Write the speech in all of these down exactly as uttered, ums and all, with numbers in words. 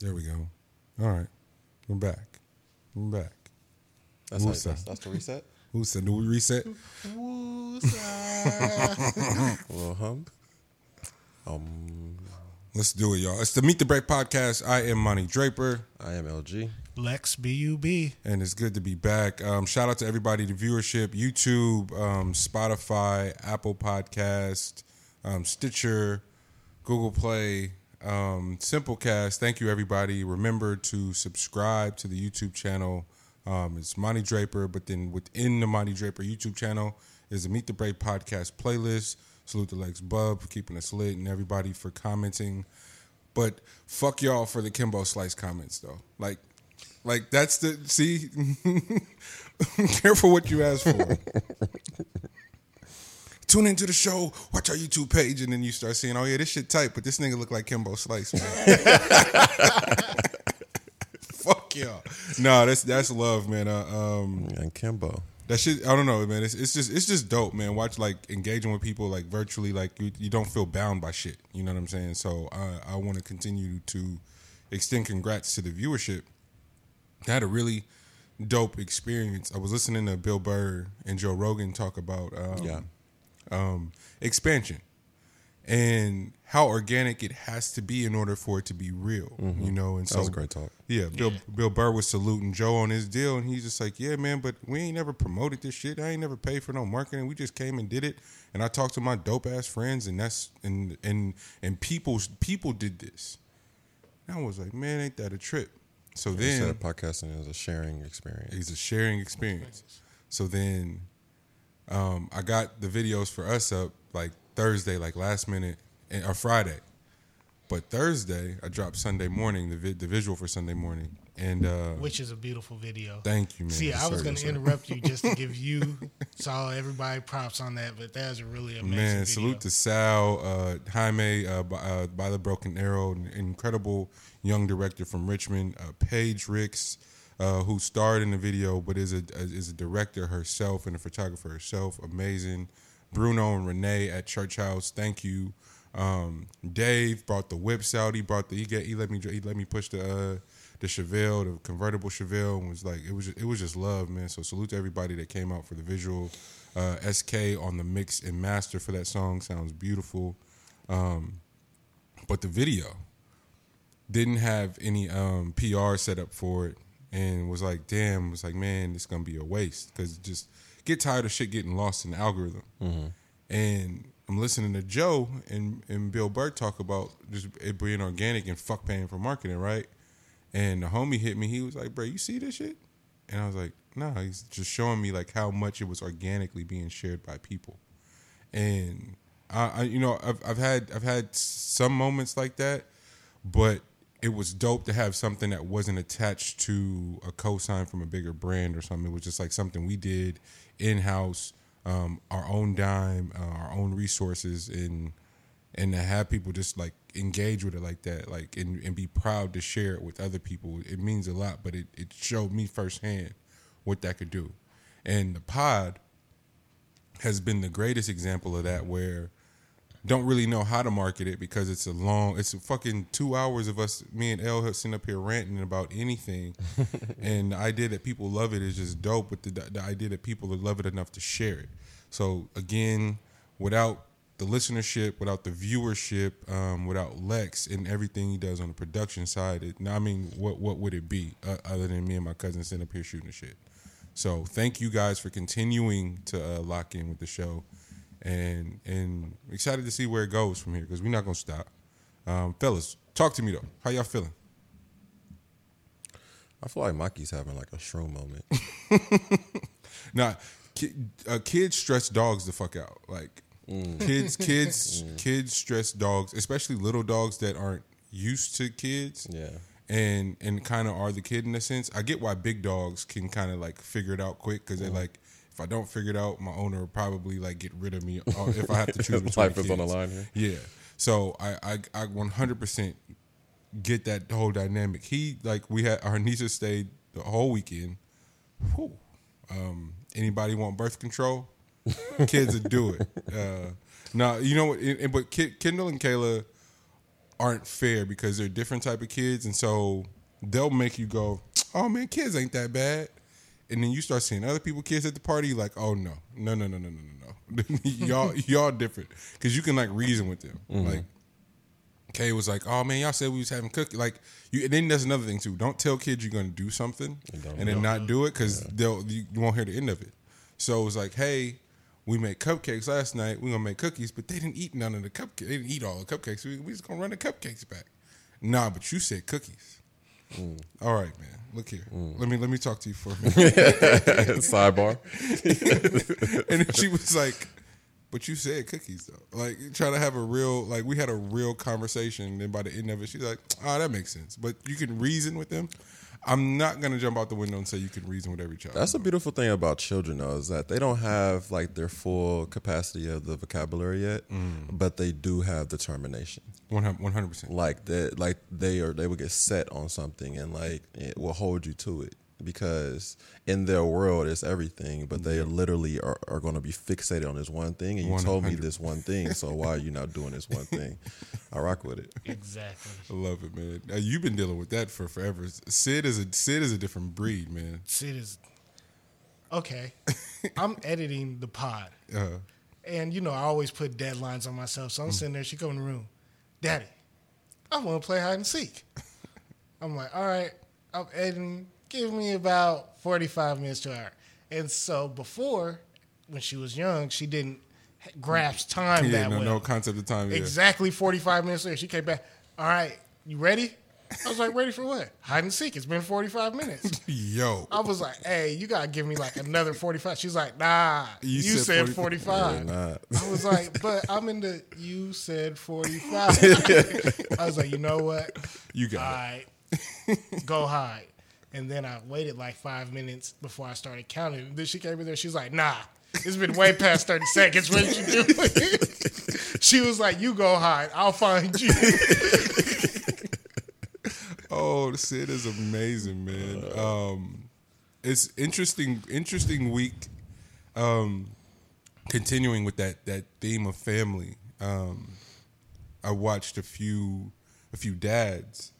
There we go. All right. We're back. We're back. That's, how, that's, that's the reset? Woosa. Do we reset? Woosa. A little hum. Um, Let's do it, y'all. It's the Meet the Brave podcast. I am Monty Draper. I am L G. Lex B U B. And it's good to be back. Um, shout out to everybody, the viewership, YouTube, um, Spotify, Apple Podcast, um, Stitcher, Google Play, um, Simplecast. Thank you, everybody. Remember to subscribe to the YouTube channel. Um, it's Monty Draper, but then within the Monty Draper YouTube channel is the Meet the Brave podcast playlist. Salute to Lex Bub for keeping us lit and everybody for commenting. But fuck y'all for the Kimbo Slice comments, though. Like, like that's the... See? Careful what you ask for. Tune into the show, watch our YouTube page, and then you start seeing, oh, yeah, this shit tight, but this nigga look like Kimbo Slice, man. Fuck y'all. No, that's that's love, man. Uh, um, and Kimbo. That shit, I don't know, man. It's it's just it's just dope, man. Watch, like, engaging with people, like, virtually, like, you, you don't feel bound by shit. You know what I'm saying? So I, I want to continue to extend congrats to the viewership. I had a really dope experience. I was listening to Bill Burr and Joe Rogan talk about um, yeah. um, expansion and how organic it has to be in order for it to be real, mm-hmm. you know? And so, that was a great talk. Yeah, Bill yeah. Bill Burr was saluting Joe on his deal, and he's just like, yeah, man, but we ain't never promoted this shit. I ain't never paid for no marketing. We just came and did it, and I talked to my dope-ass friends, and that's and and and people, people did this. And I was like, man, ain't that a trip? So yeah, then... You said podcasting is a sharing experience. It's a sharing experience. So then um, I got the videos for us up, like, Thursday, like, last minute. Or Friday, but Thursday I dropped Sunday morning the vi- the visual for Sunday morning, and uh, which is a beautiful video. Thank you, man. See, I was going to interrupt you just to give you so everybody props on that, but that was a really amazing. Man, video. Salute to Sal, uh, Jaime uh, by, uh, by the Broken Arrow, an incredible young director from Richmond, uh, Paige Ricks, uh, who starred in the video but is a is a director herself and a photographer herself. Amazing, Bruno and Renee at Church House. Thank you. Um, Dave brought the whips out. He brought the he get he let me he let me push the uh, the Chevelle, the convertible Chevelle, and was like it was just, it was just love, man. So salute to everybody that came out for the visual. Uh, S K on the mix and master for that song sounds beautiful, um, but the video didn't have any um, P R set up for it, and was like damn, was like man, it's gonna be a waste because just get tired of shit getting lost in the algorithm, mm-hmm. and. I'm listening to Joe and, and Bill Burr talk about just it being organic and fuck paying for marketing, right? And the homie hit me. He was like, bro, you see this shit? And I was like, no. Nah. He's just showing me, like, how much it was organically being shared by people. And, I, I you know, I've, I've had I've had some moments like that, but it was dope to have something that wasn't attached to a cosign from a bigger brand or something. It was just, like, something we did in-house, Um, our own dime, uh, our own resources, and and to have people just like engage with it like that, like and, and be proud to share it with other people. It means a lot, but it, it showed me firsthand what that could do. And the pod has been the greatest example of that, where don't really know how to market it because it's a long, it's a fucking two hours of us, me and L, sitting up here ranting about anything. And the idea that people love it is just dope, but the, the idea that people love it enough to share it. So again, without the listenership, without the viewership, um, without Lex and everything he does on the production side, it, I mean, what what would it be uh, other than me and my cousin sitting up here shooting shit? So thank you guys for continuing to uh, lock in with the show. And and excited to see where it goes from here because we're not gonna stop, um, fellas. Talk to me though. How y'all feeling? I feel like Maki's having like a shroom moment. Nah, kid, uh, kids stress dogs the fuck out. Like mm. kids, kids, mm. kids stress dogs, especially little dogs that aren't used to kids. Yeah, and and kind of are the kid in a sense. I get why big dogs can kind of like figure it out quick because mm. they like. If I don't figure it out, my owner will probably like get rid of me if I have to choose between life is on the line here. Yeah, so I, I I one hundred percent get that whole dynamic. He like we had our nieces stayed the whole weekend. Whew. Um, anybody want birth control? Kids would do it. Uh, now you know what? But Kendall and Kayla aren't fair because they're different type of kids, and so they'll make you go, oh man, kids ain't that bad. And then you start seeing other people, kids at the party, you're like, oh no, no, no, no, no, no, no, y'all, y'all different, because you can like reason with them. Mm-hmm. Like, Kay was like, oh man, y'all said we was having cookies. Like, you, and then that's another thing too. Don't tell kids you're gonna do something and then not do it, because yeah. they'll you, you won't hear the end of it. So it was like, hey, we made cupcakes last night. We're gonna make cookies, but they didn't eat none of the cupcakes. They didn't eat all the cupcakes. We, we just gonna run the cupcakes back. Nah, but you said cookies. Mm. All right, man. Look here. Mm. Let me let me talk to you for a minute. Sidebar. And then she was like, "But you said cookies though." Like trying to have a real like we had a real conversation. And then by the end of it, she's like, "Oh, that makes sense." But you can reason with them. I'm not gonna jump out the window and say you can reason with every child. That's the beautiful thing about children, though, is that they don't have like their full capacity of the vocabulary yet, mm. but they do have determination. one hundred percent Like that, like they are, they will get set on something, and like it will hold you to it, because in their world it's everything, but they literally are, are going to be fixated on this one thing. And you one hundred percent told me this one thing, so why are you not doing this one thing? I rock with it. Exactly. I love it, man. Uh, you've been dealing with that for forever. Sid is a Sid is a different breed, man. Sid is okay. I'm editing the pod, uh-huh. and you know I always put deadlines on myself. So I'm mm. sitting there. She come in the room. Daddy, I want to play hide and seek. I'm like, all right, I'm editing. Give me about forty-five minutes to an hour. And so before, when she was young, she didn't grasp time yeah, that no, well. No concept of time. Exactly yeah. forty-five minutes later, she came back. All right, you ready? I was like, ready for what? Hide and seek. It's been forty-five minutes. Yo. I was like, hey, you got to give me like another forty-five. She's like, nah, you, you said, said forty-five. Yeah, nah. I was like, but I'm in the, you said forty-five. I was like, you know what? You got all it. Right, go hide. And then I waited like five minutes before I started counting. And then she came in there. She's like, nah, it's been way past thirty seconds. What did you do? She was like, you go hide. I'll find you. Oh, Sid is amazing, man. Um, it's interesting, interesting week. Um, continuing with that that theme of family, um, I watched a few a few dads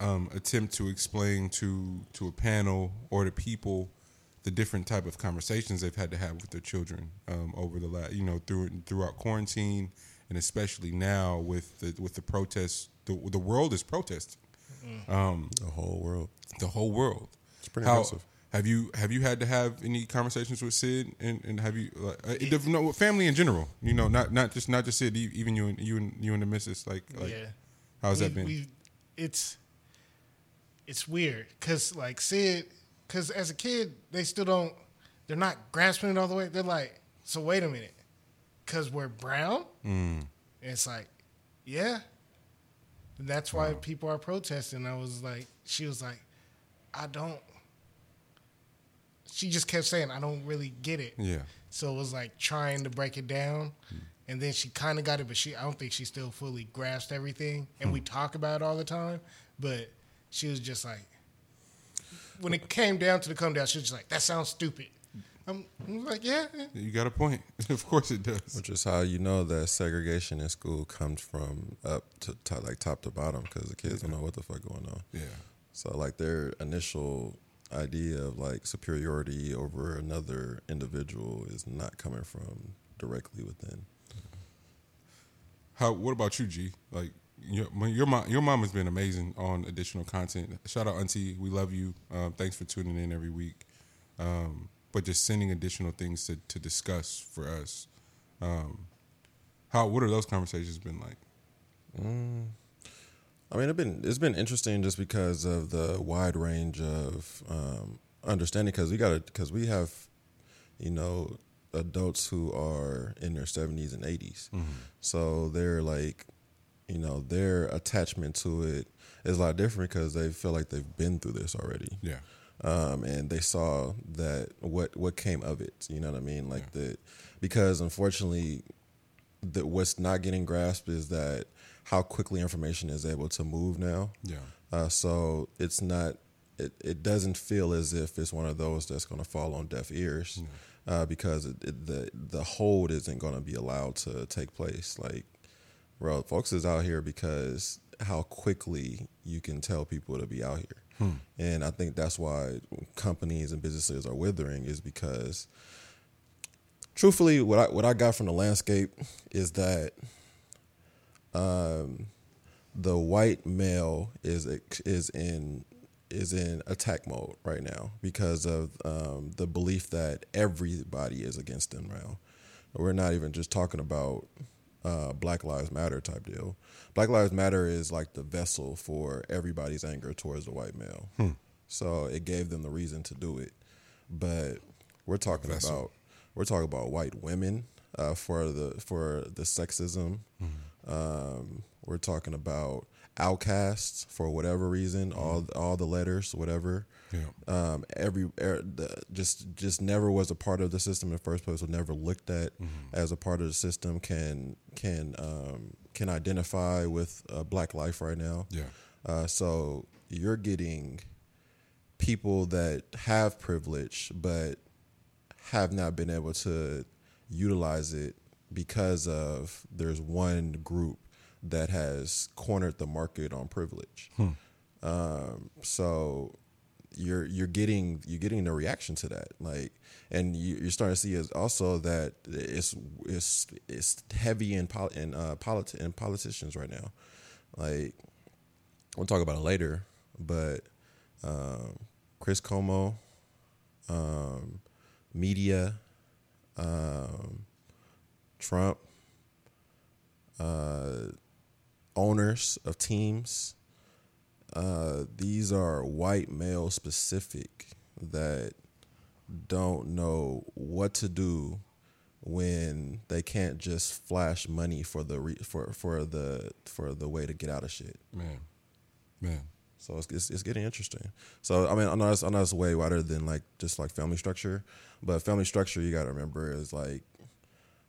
um, attempt to explain to to a panel or to people the different type of conversations they've had to have with their children um, over the last, you know, through throughout quarantine, and especially now with the, with the protests. The, the world is protesting. Um, the whole world. The whole world. It's pretty How, impressive. Have you have you had to have any conversations with Sid, and, and have you like uh, it, no, family in general? You know, not not just not just Sid, even you and you and you and the missus. Like, like yeah. how's we, that been? We, it's it's weird because like Sid, because as a kid they still don't, they're not grasping it all the way. They're like, so wait a minute, because we're brown, mm. and it's like, yeah. That's why wow. people are protesting. I was like, she was like, I don't. She just kept saying, I don't really get it. Yeah. So it was like trying to break it down. Hmm. And then she kind of got it, but she I don't think she still fully grasped everything. And hmm. we talk about it all the time. But she was just like, when it came down to the come down, she was just like, that sounds stupid. I'm like, yeah. You got a point. Of course it does. Which is how you know that segregation in school comes from up to, to like top to bottom, because the kids yeah. don't know what the fuck going on. Yeah. So like their initial idea of like superiority over another individual is not coming from directly within. How? What about you, G? Like your your mom, your mom has been amazing on additional content. Shout out, Auntie. We love you. Um, thanks for tuning in every week. Um, But just sending additional things to, to discuss for us. Um, how? What are those conversations been like? Mm, I mean, it's been it's been interesting just because of the wide range of um, understanding. Because we got because we have, you know, adults who are in their seventies and eighties, mm-hmm. so they're like, you know, their attachment to it is a lot different because they feel like they've been through this already. Yeah. Um, and they saw that what, what came of it, you know what I mean? Like yeah. the, because unfortunately the, what's not getting grasped is that how quickly information is able to move now. Yeah. Uh, so it's not, it, it doesn't feel as if it's one of those that's going to fall on deaf ears, yeah. uh, because it, it, the, the hold isn't going to be allowed to take place. Like, Well, folks is out here because how quickly you can tell people to be out here. Hmm. And I think that's why companies and businesses are withering, is because truthfully, what I what I got from the landscape is that um, the white male is is in is in attack mode right now because of um, the belief that everybody is against them now. We're not even just talking about uh, Black Lives Matter type deal. Black Lives Matter is like the vessel for everybody's anger towards the white male. Hmm. So it gave them the reason to do it. But we're talking vessel. about we're talking about white women uh, for the for the sexism. Mm-hmm. Um, we're talking about outcasts for whatever reason, mm-hmm. all all the letters, whatever. Yeah. Um, every er, the, just just never was a part of the system in the first place. Or never looked at mm-hmm. as a part of the system. Can can um, can identify with uh, Black life right now. Yeah. Uh, so you're getting people that have privilege, but have not been able to utilize it because of there's one group that has cornered the market on privilege. Hmm. Um, so you're you're getting you're getting the reaction to that, like, and you, you're starting to see is also that it's it's it's heavy in pol- in uh, politi- in politicians right now. Like, we'll talk about it later, but um, Chris Como. Um, Media, um, Trump, uh, owners of teams. Uh, these are white male specific that don't know what to do when they can't just flash money for the re- for for the for the way to get out of shit. Man, man. So it's, it's it's getting interesting. So I mean, I know it's, I know it's way wider than like just like family structure, but family structure you got to remember is like,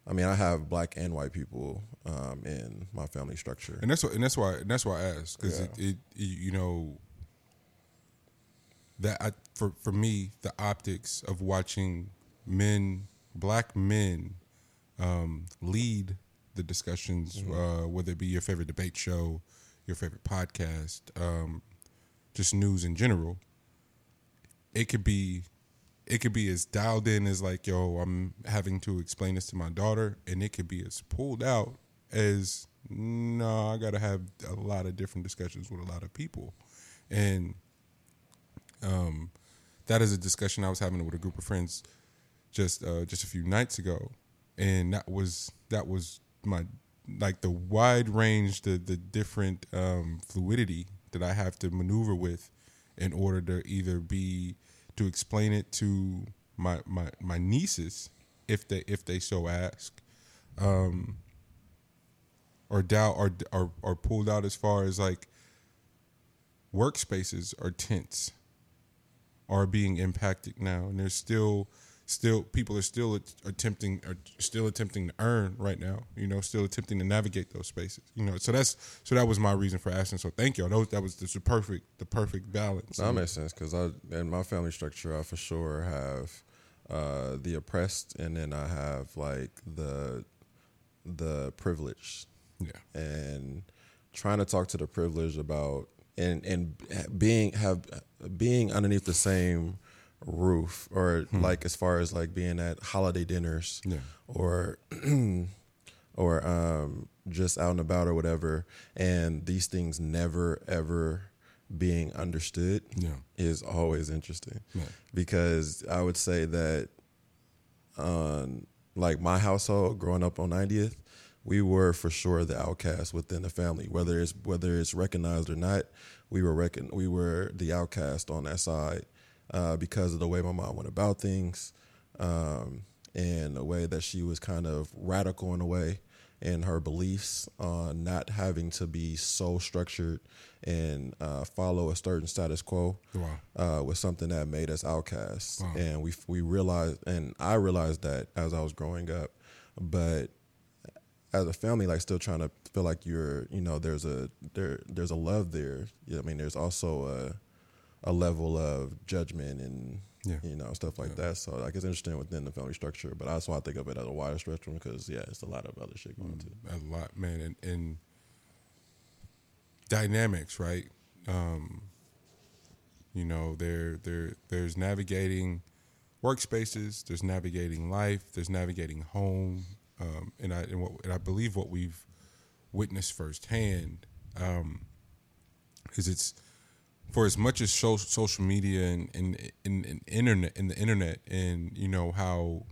I mean, I have Black and white people um, in my family structure, and that's what, and that's why and that's why I asked, because yeah. it, it you know that I, for for me the optics of watching men Black men um, lead the discussions, mm-hmm. uh, whether it be your favorite debate show, your favorite podcast. Um, just news in general, it could be it could be as dialed in as like, yo, I'm having to explain this to my daughter, and it could be as pulled out as, no, nah, I got to have a lot of different discussions with a lot of people. And um, that is a discussion I was having with a group of friends just uh, just a few nights ago, and that was that was my, like, the wide range, the, the different um, fluidity that I have to maneuver with in order to either be to explain it to my my, my nieces if they if they so ask, um, or doubt or, or or pulled out as far as like workspaces or tents are being impacted now, and there's still still people are still attempting are still attempting to earn right now, you know, still attempting to navigate those spaces, you know. So that's so that was my reason for asking. So thank y'all. That was the perfect the perfect balance. That makes sense, because I in my family structure I for sure have uh, the oppressed, and then I have like the the privileged. Yeah, and trying to talk to the privileged about and and being have being underneath the same roof, or hmm. like as far as like being at holiday dinners, yeah. or or um just out and about or whatever, and these things never ever being understood, yeah. is always interesting, yeah. because I would say that um like my household growing up on ninetieth, we were for sure the outcasts within the family, whether it's whether it's recognized or not. We were reckon we were the outcast on that side. Uh, because of the way my mom went about things, um, and the way that she was kind of radical in a way in her beliefs on not having to be so structured and uh, follow a certain status quo, wow. uh, was something that made us outcasts. Wow. And we we realized, and I realized that as I was growing up, but as a family, like still trying to feel like you're, you know, there's a there there's a love there. I mean, there's also a a level of judgment and yeah. you know stuff like yeah. that. So like it's interesting within the family structure, but also I think of it as a wider spectrum because yeah, it's a lot of other shit going mm, too. A lot, man, and, and dynamics, right? Um, you know, there there there's navigating workspaces, there's navigating life, there's navigating home, um, and I and, what, and I believe what we've witnessed firsthand um, is it's for as much as so, social media and and, and and internet and the internet and you know how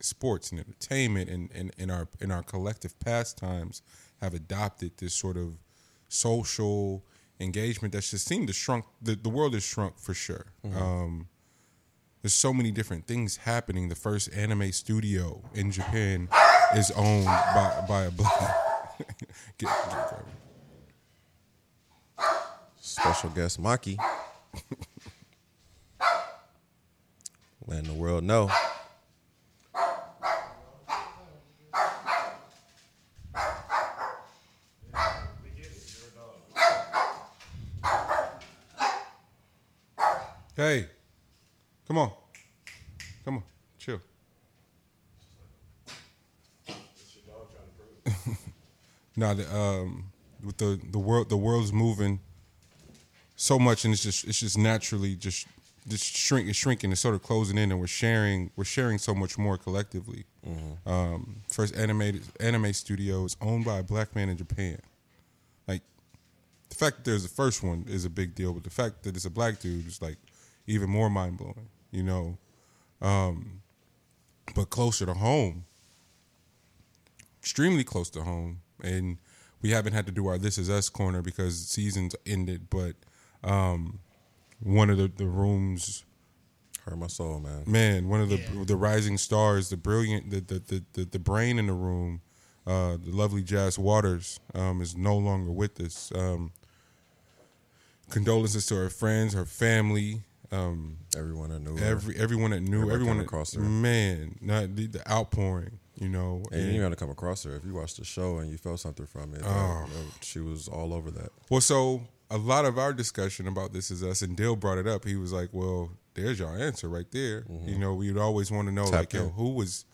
sports and entertainment and and in our in our collective pastimes have adopted this sort of social engagement that's just seemed to shrunk. The, the world has shrunk for sure. Mm-hmm. Um, there's so many different things happening. The first anime studio in Japan is owned by by a black. get, get Special guest Maki, letting the world know. Hey, come on, come on, chill. No, the, um, with the the world, the world's moving so much, and it's just it's just naturally just just shrink, it's shrinking, it's sort of closing in, and we're sharing we're sharing so much more collectively. Mm-hmm. Um, first animated anime studio is owned by a black man in Japan. Like the fact that there's a first one is a big deal, but the fact that it's a black dude is like even more mind blowing, you know. Um, but closer to home, extremely close to home, and we haven't had to do our This Is Us corner because season's ended, but. Um, one of the, the rooms hurt my soul, man. Man, one of the yeah. the rising stars, the brilliant, the the the, the, the brain in the room, uh, the lovely Jazz Waters, um, is no longer with us. Um, condolences to her friends, her family, um, everyone I knew, every everyone that knew, everyone, everyone that, across her. Man, not the, the outpouring. You know, and, and you didn't to come across her if you watched the show and you felt something from it. Oh. That, she was all over that. Well, so. A lot of our discussion about This Is Us, and Dale brought it up. He was like, "Well, there's your answer right there." Mm-hmm. You know, we'd always want to know, Tap like, in. Yo, who was,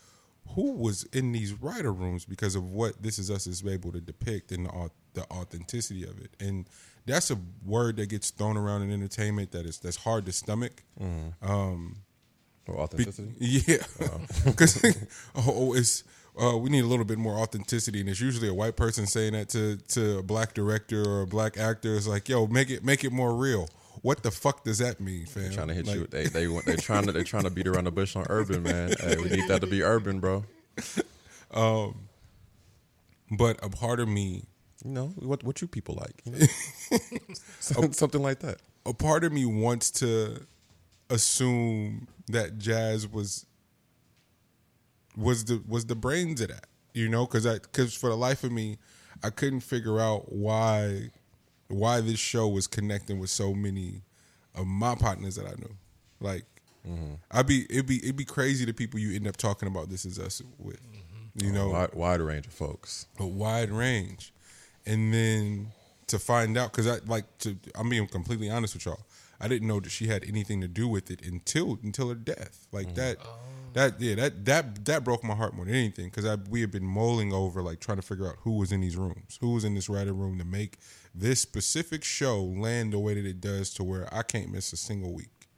who was in these writer rooms because of what This Is Us is able to depict and the, the authenticity of it. And that's a word that gets thrown around in entertainment that is that's hard to stomach. Mm-hmm. Um, or authenticity, be, yeah, because oh. oh, it's. Uh, we need a little bit more authenticity, and it's usually a white person saying that to, to a black director or a black actor. It's like, yo, make it make it more real. What the fuck does that mean, fam? They're trying to hit like, you. They they want they trying to they trying to beat around the bush on urban, man. Hey, we need that to be urban, bro. Um, but a part of me, you know, what what you people like, you know? Something like that. A part of me wants to assume that Jazz was. Was the was the brains of that, you know? Because I because for the life of me, I couldn't figure out why why this show was connecting with so many of my partners that I knew. Like, mm-hmm. I'd be it'd be it'd be crazy the people you end up talking about This Is Us with, mm-hmm. you know, a wide, wide range of folks, a wide range, and then to find out because I like to I'm being completely honest with y'all. I didn't know that she had anything to do with it until until her death, like mm-hmm. that. Oh. That yeah, that that that broke my heart more than anything because I we had been mulling over like trying to figure out who was in these rooms, who was in this writing room to make this specific show land the way that it does to where I can't miss a single week.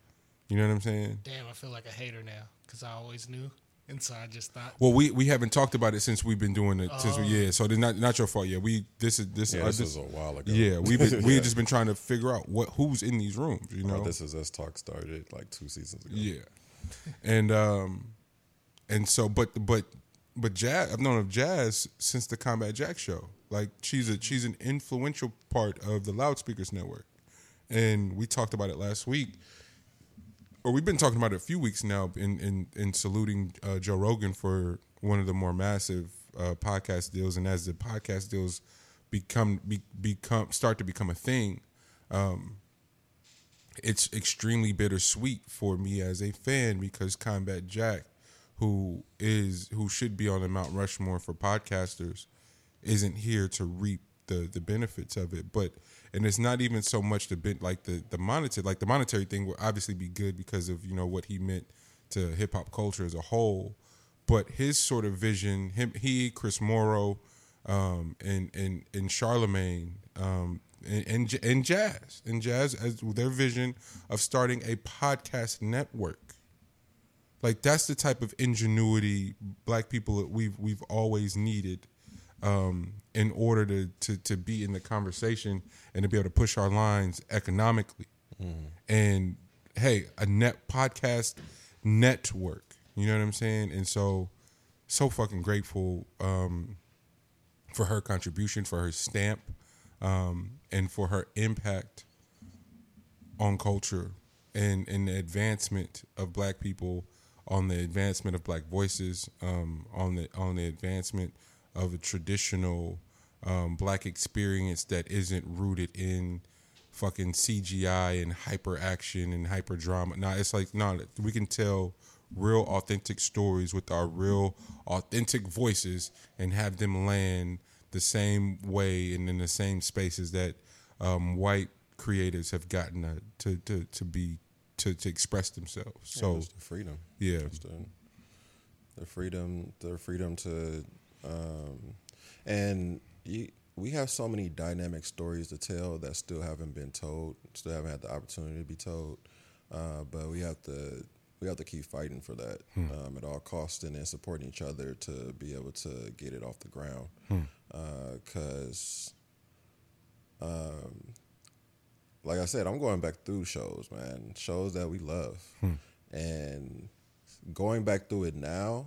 You know what I'm saying? Damn, I feel like a hater now because I always knew, and so I just thought. Well, we, we haven't talked about it since we've been doing it. Uh, since we, yeah, so it's not not your fault. Yeah, we this is this, yeah, uh, this, this is a while ago. Yeah, we've been, yeah. we've just been trying to figure out what who's in these rooms. You know, oh, This Is Us talk started like two seasons ago. Yeah. And um, and so, but but but Jazz, I've known of Jazz since the Combat Jack show. Like she's a she's an influential part of the Loudspeakers Network, and we talked about it last week, or we've been talking about it a few weeks now. In in, in saluting uh, Joe Rogan for one of the more massive uh, podcast deals, and as the podcast deals become be, become start to become a thing. Um, It's extremely bittersweet for me as a fan because Combat Jack, who is who should be on the Mount Rushmore for podcasters, isn't here to reap the the benefits of it. But And it's not even so much the bit like the the monetary like the monetary thing would obviously be good because of, you know, what he meant to hip hop culture as a whole. But his sort of vision, him, he, Chris Morrow, um, and and and Charlemagne, um, and, and and Jazz, and Jazz, as their vision of starting a podcast network. Like, that's the type of ingenuity black people that we've we've always needed, um, in order to, to to be in the conversation and to be able to push our lines economically. Mm. And hey, a net podcast network. You know what I'm saying? And so, so fucking grateful um, for her contribution, for her stamp, um, and for her impact on culture and, and the advancement of black people, on the advancement of black voices, um, on the on the advancement of a traditional um, black experience that isn't rooted in fucking C G I and hyper action and hyper drama. No, it's like, no, we can tell real authentic stories with our real authentic voices and have them land the same way and in the same spaces that um, white creators have gotten uh, to, to to be to, to express themselves. So yeah, it's the freedom, yeah, it's the, the freedom, the freedom to, um, and you, we have so many dynamic stories to tell that still haven't been told, still haven't had the opportunity to be told, uh, but we have to. We have to keep fighting for that hmm. um, at all costs, and then supporting each other to be able to get it off the ground. Because, hmm. uh, um, like I said, I'm going back through shows, man, shows that we love. Hmm. And going back through it now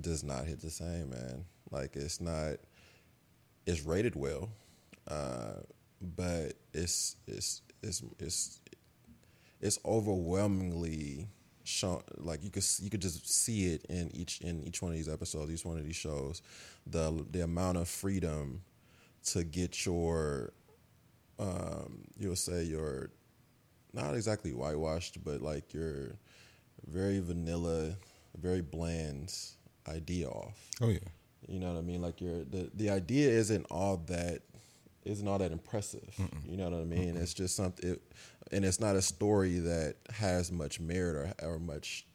does not hit the same, man. Like, it's not, it's rated well, uh, but it's, it's, it's, it's, it's overwhelmingly shown, like you could you could just see it in each in each one of these episodes, each one of these shows, the the amount of freedom to get your, um, you'll say your, not exactly whitewashed, but like your very vanilla, very bland idea off. Oh yeah, you know what I mean. Like your the the idea isn't all that isn't all that impressive. Mm-mm. You know what I mean. Mm-mm. It's just something. It, And it's not a story that has much merit or, or much,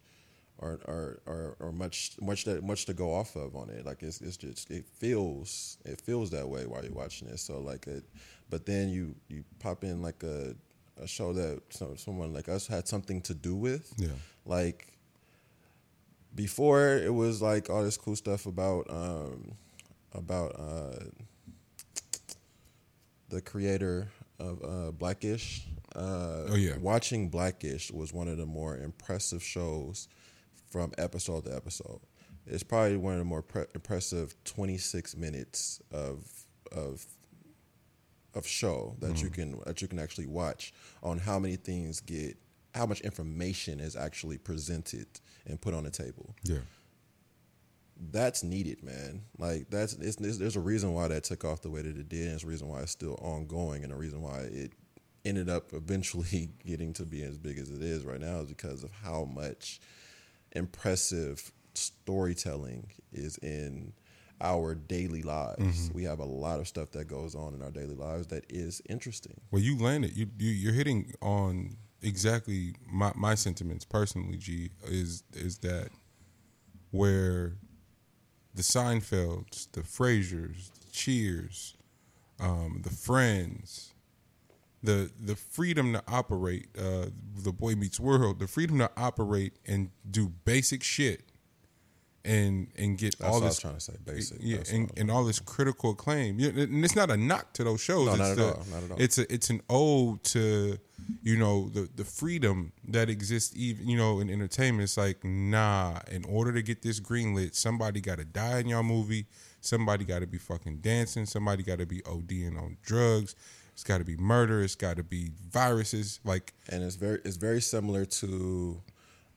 or or, or or much much that much to go off of on it. Like it's it's just it feels it feels that way while you're watching it. So like it, but then you, you pop in like a, a show that some, someone like us had something to do with. Yeah. Like before it was like all this cool stuff about um about uh the creator of uh, Black-ish. Uh, oh, yeah. Watching Black-ish was one of the more impressive shows from episode to episode. It's probably one of the more pre- impressive twenty-six minutes of of of show that mm. you can that you can actually watch on how many things get how much information is actually presented and put on the table. Yeah. That's needed, man. Like that's it's, it's, there's a reason why that took off the way that it did, and it's a reason why it's still ongoing, and a reason why it ended up eventually getting to be as big as it is right now is because of how much impressive storytelling is in our daily lives. Mm-hmm. We have a lot of stuff that goes on in our daily lives that is interesting. Well, you landed. You, you you're hitting on exactly my my sentiments personally. G is is that where the Seinfelds, the Frasiers, the Cheers, um, the Friends, the the freedom to operate, uh, the Boy Meets World, the freedom to operate and do basic shit, and and get That's all this. What I was trying to say basic, yeah, and, and all this critical acclaim. And it's not a knock to those shows. No, it's not at the, all. Not at all. It's a it's an ode to, you know, the the freedom that exists, even, you know, in entertainment. It's like, nah, in order to get this greenlit, somebody got to die in your movie. Somebody got to be fucking dancing. Somebody got to be ODing on drugs. It's got to be murder. It's got to be viruses. Like, and it's very it's very similar to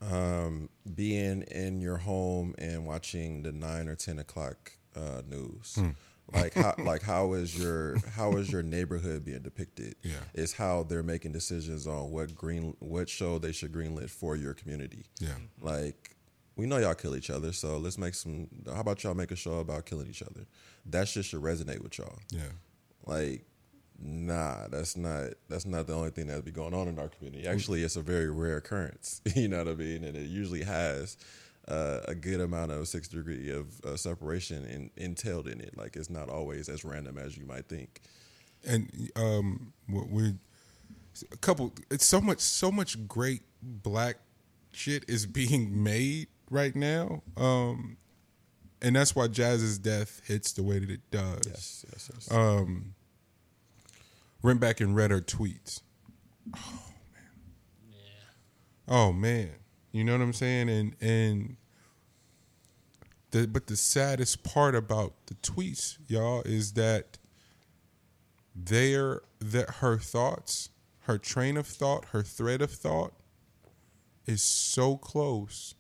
um, being in your home and watching the nine or ten o'clock uh, news. Hmm. Like how like how is your how is your neighborhood being depicted? Yeah. It's how they're making decisions on what green what show they should greenlit for your community. Yeah. Like, we know y'all kill each other, so let's make some. How about y'all make a show about killing each other? That shit should resonate with y'all. Yeah. Like, nah, that's not that's not the only thing that would be going on in our community. Actually, it's a very rare occurrence, you know what I mean? And it usually has uh, a good amount of sixth degree of uh, separation in, entailed in it. Like, it's not always as random as you might think. And um, we're a couple, it's so much, so much great black shit is being made right now. Um, and that's why Jazz's death hits the way that it does. Yes, yes, yes. Um, went back and read her tweets. Oh, man. Yeah. Oh, man. You know what I'm saying? And, and the, but the saddest part about the tweets, y'all, is that There, that her thoughts, her train of thought, her thread of thought is so close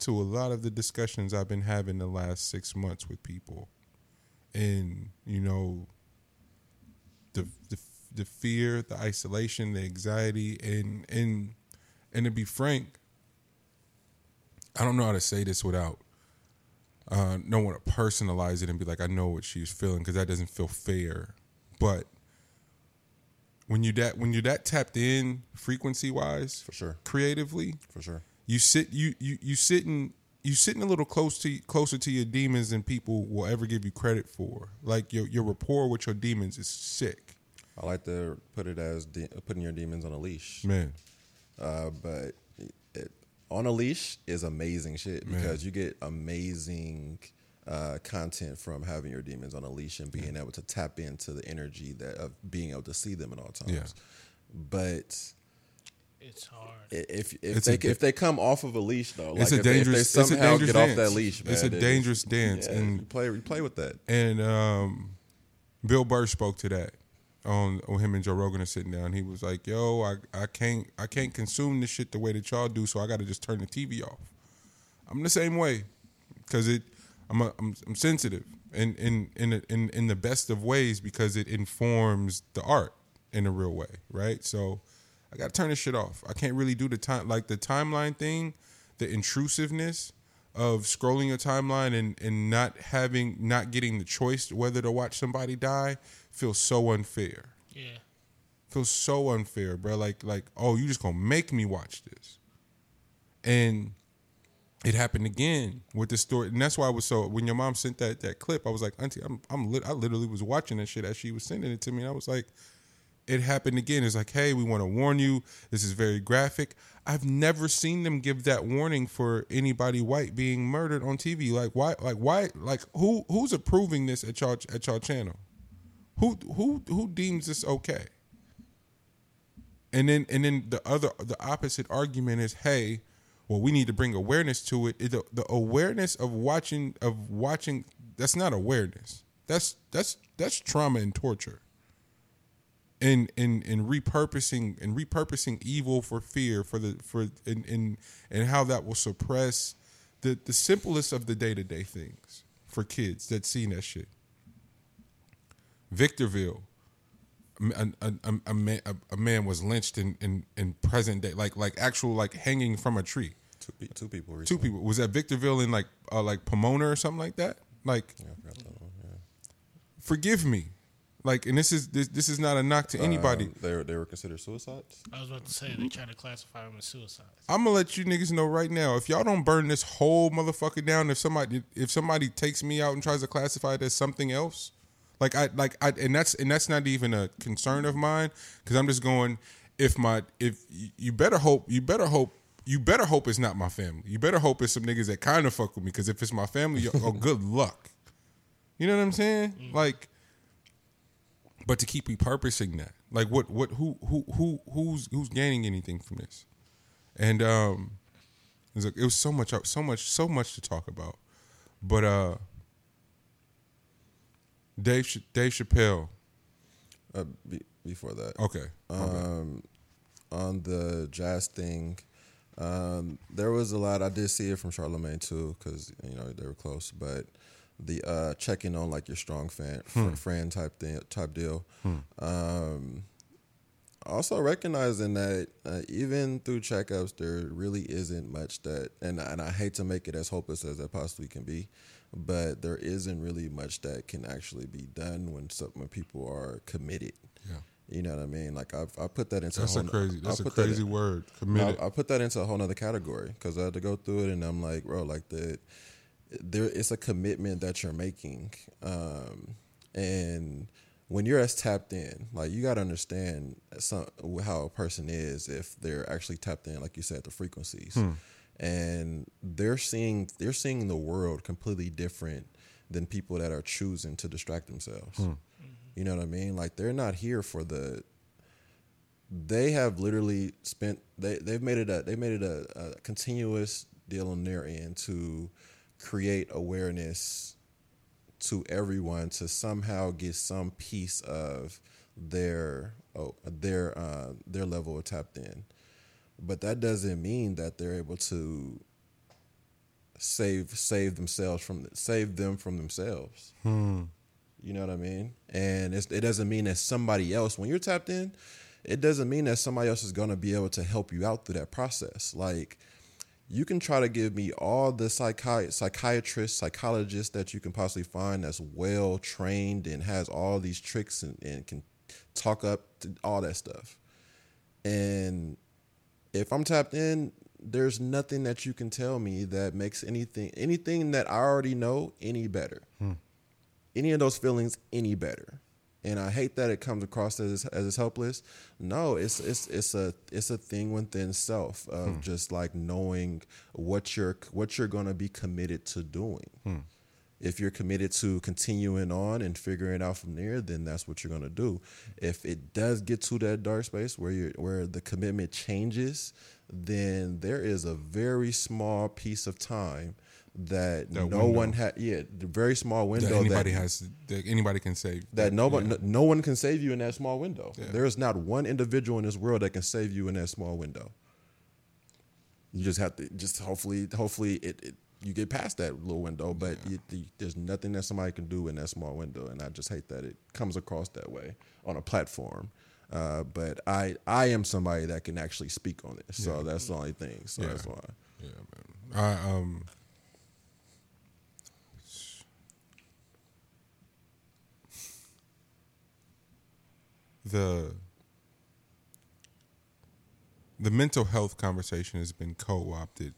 to a lot of the discussions I've been having the last six months with people. And, you know, the the, the fear, the isolation, the anxiety, and, and, and to be frank, I don't know how to say this without uh, no one to personalize it and be like, I know what she's feeling, because that doesn't feel fair. But when you that when you're that tapped in frequency wise, for sure, creatively, for sure, you sit you you you sitting you sitting a little close to closer to your demons than people will ever give you credit for. Like your your rapport with your demons is sick. I like to put it as de- putting your demons on a leash, man. Uh, but it, it, on a leash is amazing shit, man, because you get amazing Uh, content from having your demons on a leash and being yeah. able to tap into the energy that of being able to see them at all times. Yeah. But it's hard. If if it's they a, if they come off of a leash though, like it's a if, dangerous, if they somehow get dance. off that leash, man, it's a dangerous it's, dance, yeah, and you play you play with that. And um, Bill Burr spoke to that on um, him and Joe Rogan are sitting down. He was like, "Yo, I, I can't I can't consume this shit the way that y'all do, so I got to just turn the T V off." I'm the same way because it. I'm, a, I'm I'm sensitive in in in, a, in in the best of ways because it informs the art in a real way, right? So I gotta turn this shit off. I can't really do the time like the timeline thing, the intrusiveness of scrolling your timeline and, and not having not getting the choice whether to watch somebody die feels so unfair. Yeah, feels so unfair, bro. Like like oh, you just gonna make me watch this. And it happened again with the story, and that's why I was so. When your mom sent that that clip, I was like, "Auntie, I'm I'm lit- I literally was watching that shit as she was sending it to me." And I was like, "It happened again." It's like, "Hey, we want to warn you. This is very graphic." I've never seen them give that warning for anybody white being murdered on T V. Like why? Like why? Like who? Who's approving this at y'all at y'all channel? Who who who deems this okay? And then and then the other the opposite argument is, "Hey, well, we need to bring awareness to it." The, the awareness of watching of watching that's not awareness. That's that's that's trauma and torture. And and and repurposing and repurposing evil for fear for the for and and, and how that will suppress the, the simplest of the day-to-day things for kids that seen that shit. Victorville. A, a, a, man, a, a man was lynched in, in, in present day, like like actual like hanging from a tree. Two, two people. Recently. Two people. Was that Victorville in like uh, like Pomona or something like that? Like, yeah, I forgot that one. Yeah. Forgive me, like, and this is this, this is not a knock to anybody. Um, they they were considered suicides. I was about to say they trying to classify them as suicides. I'm gonna let you niggas know right now. If y'all don't burn this whole motherfucker down, if somebody if somebody takes me out and tries to classify it as something else. Like I like I and that's and that's not even a concern of mine because I'm just going if my if you better hope you better hope you better hope it's not my family. You better hope it's some niggas that kind of fuck with me because if it's my family, oh good luck. You know what I'm saying? Mm-hmm. Like, but to keep repurposing that, like what what who who who who's who's gaining anything from this? And um, it was, like, it was so much so much so much to talk about, but uh. Dave Dave Chappelle. Uh, be, before that, okay. Um, on the jazz thing, um, there was a lot. I did see it from Charlemagne too, because you know they were close. But the uh, checking on like your strong fan, hmm. fr- friend type thing, type deal. Hmm. Um, also recognizing that uh, even through checkups, there really isn't much that, and and I hate to make it as hopeless as that possibly can be. But there isn't really much that can actually be done when some, when people are committed. Yeah. You know what I mean? Like, I I put that into that's a whole... Crazy, that's a crazy that in, word, committed. I, I put that into a whole other category because I had to go through it, and I'm like, bro, like, the there it's a commitment that you're making. Um, and when you're as tapped in, like, you got to understand some, how a person is if they're actually tapped in, like you said, the frequencies. Hmm. And they're seeing they're seeing the world completely different than people that are choosing to distract themselves. Hmm. You know what I mean? Like, they're not here for the. They have literally spent. They they've made it a they made it a, a continuous deal on their end to create awareness to everyone to somehow get some piece of their oh, their uh, their level of tapped in, but that doesn't mean that they're able to save save themselves from save them from themselves. Hmm. You know what I mean? And it's, it doesn't mean that somebody else, when you're tapped in, it doesn't mean that somebody else is going to be able to help you out through that process. Like, you can try to give me all the psychi- psychiatrists, psychologists that you can possibly find that's well-trained and has all these tricks and, and can talk up to all that stuff. And if I'm tapped in, there's nothing that you can tell me that makes anything, anything that I already know any better. Hmm. Any of those feelings any better. And I hate that it comes across as as it's helpless. No, it's it's it's a it's a thing within self of hmm. just like knowing what you're what you're going to be committed to doing. Hmm. If you're committed to continuing on and figuring it out from there, then that's what you're going to do. If it does get to that dark space where you where the commitment changes, then there is a very small piece of time That, that no window. one had, yeah, the very small window that anybody that, has, that anybody can save. That nobody, yeah. no, no one can save you in that small window. Yeah. There is not one individual in this world that can save you in that small window. You just have to, just hopefully, hopefully, it, it you get past that little window. But yeah. you, you, there's nothing that somebody can do in that small window, and I just hate that it comes across that way on a platform. Uh, but I, I am somebody that can actually speak on this, so yeah. that's the only thing. So yeah. that's why. Yeah, man. I um. The the mental health conversation has been co-opted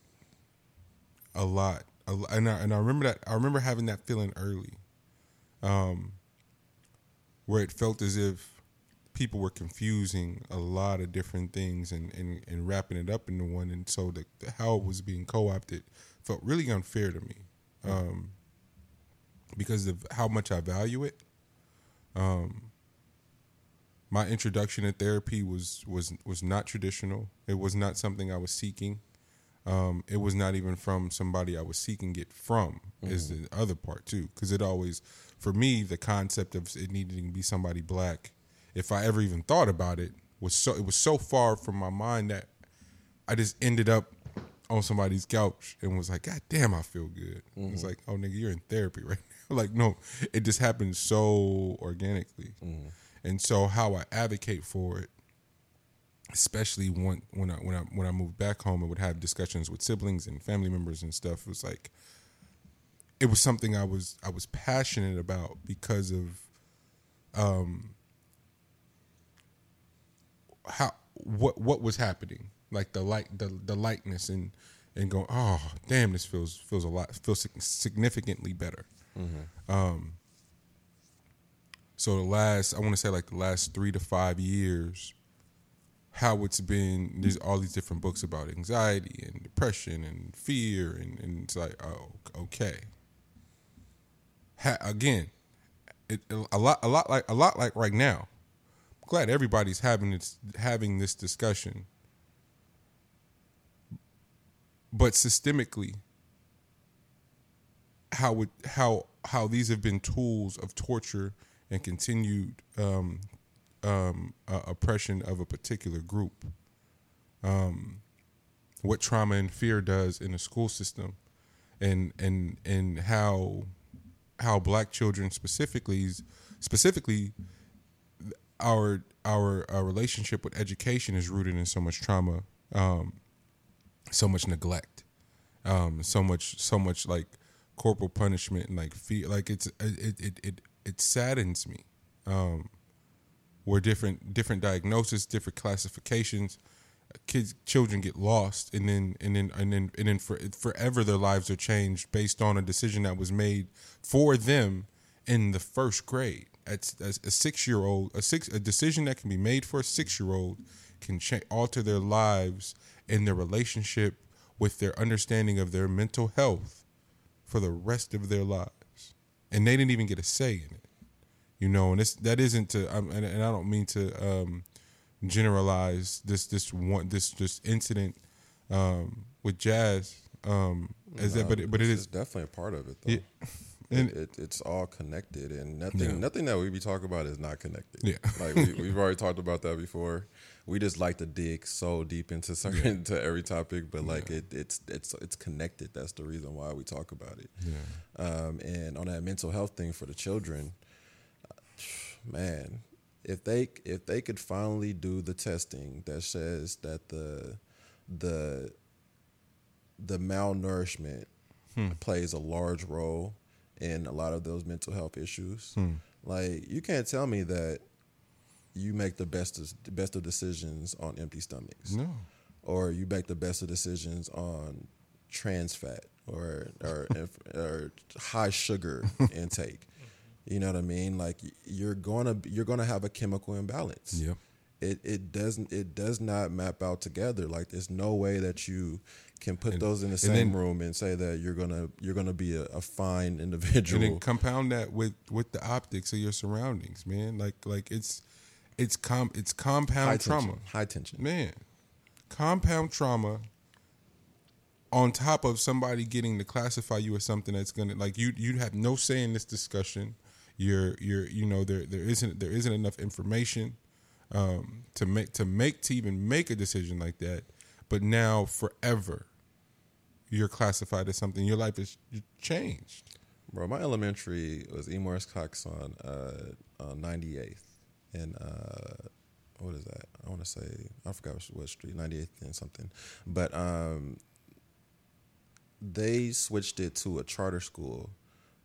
a lot, a lot and, I, and I remember that I remember having that feeling early, um, where it felt as if people were confusing a lot of different things and, and, and wrapping it up into one, and so the, the how it was being co-opted felt really unfair to me, um, because of how much I value it. Um, My introduction to therapy was, was was not traditional. It was not something I was seeking. Um, it was not even from somebody I was seeking it from, mm-hmm. is the other part, too. Because it always, for me, the concept of it needing to be somebody black, if I ever even thought about it, was so it was so far from my mind that I just ended up on somebody's couch and was like, God damn, I feel good. Mm-hmm. It's like, oh, nigga, you're in therapy right now. Like, no, it just happened so organically. Mm-hmm. And so how I advocate for it, especially when when I when I when I moved back home and would have discussions with siblings and family members and stuff, it was like it was something I was I was passionate about because of um how what what was happening. Like the like the, the likeness and, and going, oh damn, this feels feels a lot feels significantly better. Mm-hmm. Um So the last, I want to say like the last three to five years, how it's been, there's all these different books about anxiety and depression and fear. And, and it's like, oh, okay. Ha, again, it, a lot, a lot like, a lot like right now. I'm glad everybody's having this, having this discussion. But systemically, how it, how, how these have been tools of torture and continued um, um, uh, oppression of a particular group. Um, what trauma and fear does in a school system, and and and how how black children specifically specifically our our, our relationship with education is rooted in so much trauma, um, so much neglect, um, so much so much like corporal punishment and like fear. Like it's it it. it It saddens me, um, where different different diagnoses, different classifications, kids, children get lost, and then and then and then and then for, forever their lives are changed based on a decision that was made for them in the first grade. At, as a six-year-old, a six a decision that can be made for a six-year-old can cha- alter their lives and their relationship with their understanding of their mental health for the rest of their lives, and they didn't even get a say in it. You know, and it's, that isn't to, I'm, and, and I don't mean to um, generalize this this one this this incident um, with Jazz, um, as no, that, but it, but it is definitely a part of it, though. Yeah. And it, it, it's all connected, and nothing yeah. nothing that we be talking about is not connected. Yeah, like we, we've already talked about that before. We just like to dig so deep into certain yeah. into every topic, but like yeah. it, it's it's it's connected. That's the reason why we talk about it. Yeah. Um, and on that mental health thing for the children. Man, if they if they could finally do the testing that says that the the the malnourishment hmm. plays a large role in a lot of those mental health issues, hmm. like you can't tell me that you make the best of, the best of decisions on empty stomachs, no, or you make the best of decisions on trans fat or or or high sugar intake. You know what I mean? Like you're gonna you're gonna have a chemical imbalance. Yeah. It it doesn't it does not map out together. Like there's no way that you can put and, those in the same then, room and say that you're gonna you're gonna be a, a fine individual. And then compound that with, with the optics of your surroundings, man. Like like it's it's com it's compound high trauma, tension, high tension, man. Compound trauma. On top of somebody getting to classify you as something that's gonna like you you have no say in this discussion. You're, you're, you know, there, there isn't, there isn't enough information um, to make, to make, to even make a decision like that. But now, forever, you're classified as something. Your life is changed. Bro, my elementary was E. Morris Cox on uh, on ninety-eighth, and uh, what is that? I want to say I forgot what street, ninety-eighth and something. But um, they switched it to a charter school.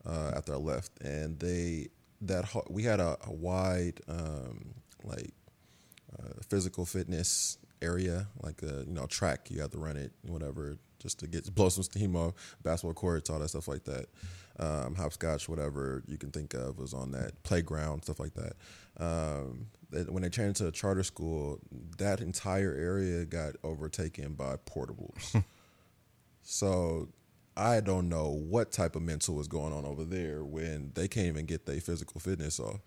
Uh, after I left, and they that we had a, a wide um, like uh, physical fitness area, like a you know track you had to run it, whatever, just to get blow some steam off, basketball courts, all that stuff like that, um, hopscotch, whatever you can think of was on that playground, stuff like that. Um, it, when they changed to a charter school, that entire area got overtaken by portables, so. I don't know what type of mental was going on over there when they can't even get their physical fitness off.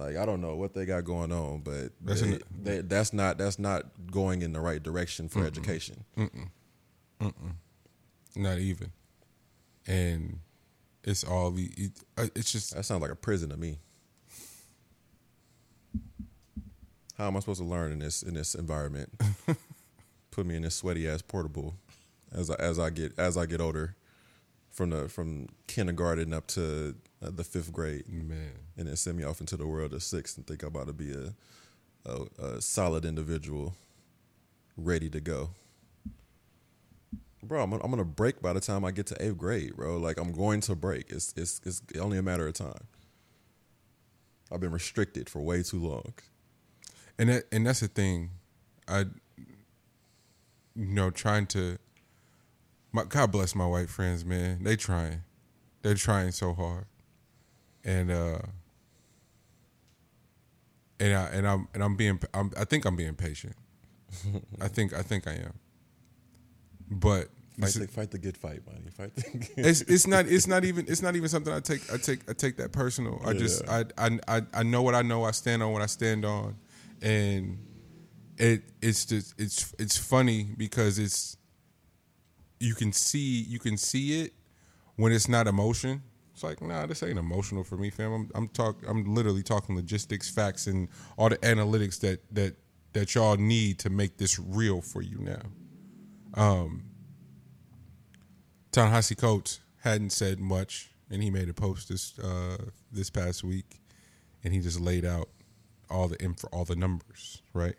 Like, I don't know what they got going on, but that's, they, an, they, that's not that's not going in the right direction for mm-mm, education. Mm-mm, mm-mm, not even. And it's all the, it, it's just. That sounds like a prison to me. How am I supposed to learn in this in this environment? Put me in this sweaty ass portable as I, as I get as I get older. From the from kindergarten up to uh, the fifth grade, man, and then send me off into the world at six and think I'm about to be a, a a solid individual, ready to go. Bro, I'm I'm gonna break by the time I get to eighth grade, bro. Like I'm going to break. It's it's it's only a matter of time. I've been restricted for way too long, and that and that's the thing, I, you know, trying to. My, God bless my white friends, man. They trying. They're trying so hard. And uh and I and I'm and I'm being I'm, I think I'm being patient. I think I think I am. But fight the, fight the good fight, Monty. Fight the good. It's it's not it's not even it's not even something I take I take I take that personal. I yeah. just I, I I I know what I know, I stand on what I stand on. And it it's just it's it's funny because it's You can see, you can see it when it's not emotion. It's like, nah, this ain't emotional for me, fam. I'm, I'm talk, I'm literally talking logistics, facts, and all the analytics that that that y'all need to make this real for you now. Um, Ta-Nehisi Coates hadn't said much, and he made a post this uh, this past week, and he just laid out all the inf- all the numbers, right?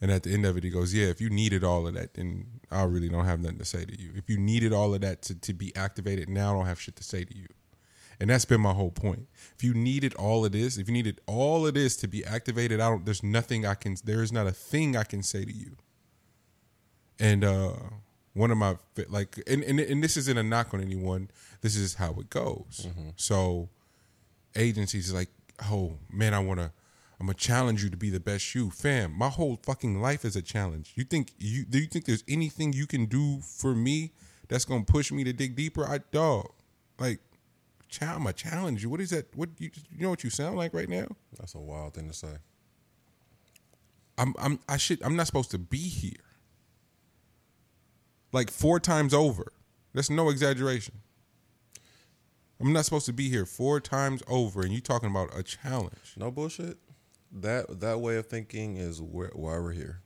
And at the end of it, he goes, yeah, if you needed all of that, then I really don't have nothing to say to you. If you needed all of that to, to be activated, now I don't have shit to say to you. And that's been my whole point. If you needed all of this, if you needed all of this to be activated, I don't, there's nothing I can, there is not a thing I can say to you. And uh, one of my, like, and, and, and this isn't a knock on anyone. This is how it goes. Mm-hmm. So agencies is like, oh man, I want to, I'm going to challenge you to be the best you. Fam, my whole fucking life is a challenge. You think you, do you think there's anything you can do for me that's going to push me to dig deeper? I, dog, like, I'm going to challenge you. What is that? What you, you know what you sound like right now? That's a wild thing to say. I'm, I'm, I should, I'm not supposed to be here. Like four times over. That's no exaggeration. I'm not supposed to be here four times over, and you talking about a challenge. No bullshit. That that way of thinking is where, why we're here.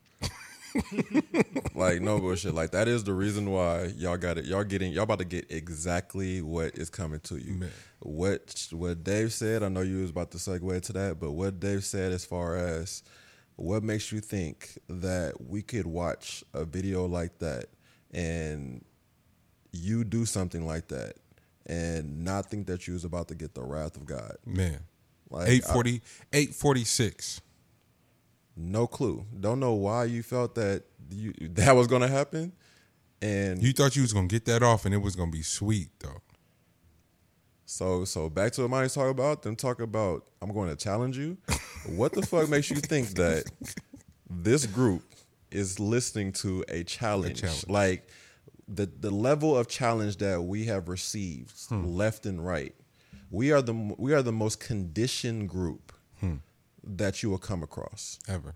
Like, no bullshit. Like, that is the reason why y'all got it. Y'all getting, y'all about to get exactly what is coming to you. Man. What what Dave said, I know you was about to segue to that, but what Dave said as far as what makes you think that we could watch a video like that and you do something like that and not think that you was about to get the wrath of God. Man. Like, eight forty, I, eight forty-six. No clue. Don't know why you felt that you, that was going to happen. And you thought you was going to get that off and it was going to be sweet, though. So so back to what Mike's talking about. Them talk about, I'm going to challenge you. What the fuck makes you think that this group is listening to a challenge? A challenge. Like, the, the level of challenge that we have received hmm. left and right. We are the we are the most conditioned group hmm. that you will come across ever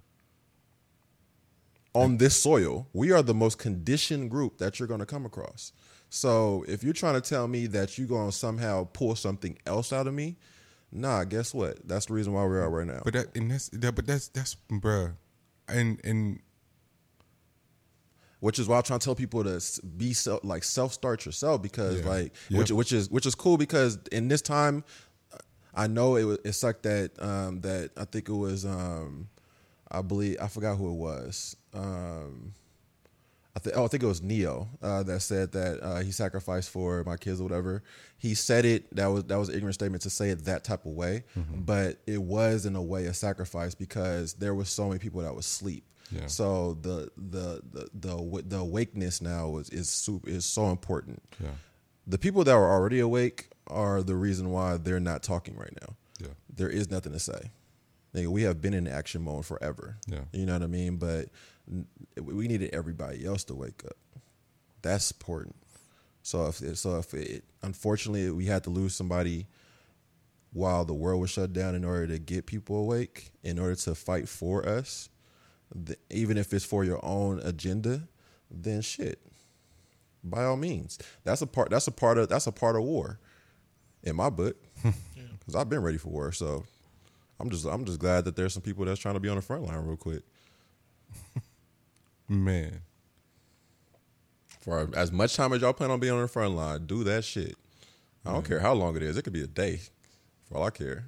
on ever. This soil. We are the most conditioned group that you're going to come across. So if you're trying to tell me that you're going to somehow pull something else out of me, nah. Guess what? That's the reason why we are right now. But that and that's that, but that's that's bruh, and and which is why I'm trying to tell people to be self, like self-start yourself because yeah. like yep. which which is which is cool because in this time. I know it was, it sucked that um, that I think it was um, I believe I forgot who it was um, I think oh I think it was Neo uh, that said that uh, he sacrificed for my kids or whatever. He said it that was that was an ignorant statement to say it that type of way, mm-hmm. but it was in a way a sacrifice because there was so many people that was asleep. Yeah. So the the the the the awakeness now is is super, is so important. Yeah. The people that were already awake are the reason why they're not talking right now. Yeah. There is nothing to say. Like, we have been in action mode forever. Yeah. You know what I mean? But we needed everybody else to wake up. That's important. So if it, so if it, unfortunately we had to lose somebody while the world was shut down in order to get people awake, in order to fight for us, the, even if it's for your own agenda, then shit. By all means, that's a part. That's a part of. That's a part of war, in my book, because I've been ready for war. So, I'm just. I'm just glad that there's some people that's trying to be on the front line real quick. Man, for as much time as y'all plan on being on the front line, do that shit. I don't Man. care how long it is. It could be a day, for all I care.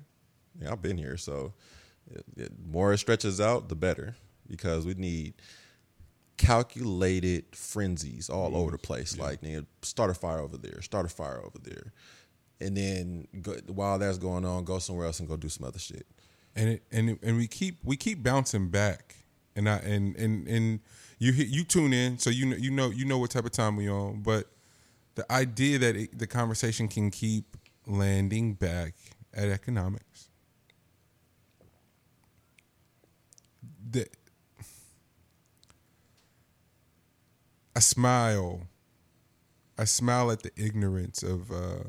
Yeah, I've been here, so it, it, more it stretches out, the better, because we need. Calculated frenzies all over the place. Yeah. Like, nigga, start a fire over there, start a fire over there, and then go, while that's going on, go somewhere else and go do some other shit. And it, and it, and we keep we keep bouncing back. And I and and and you you tune in, so you know, you know you know what type of time we on. But the idea that it, the conversation can keep landing back at economics. The I smile. I smile at the ignorance of. Uh,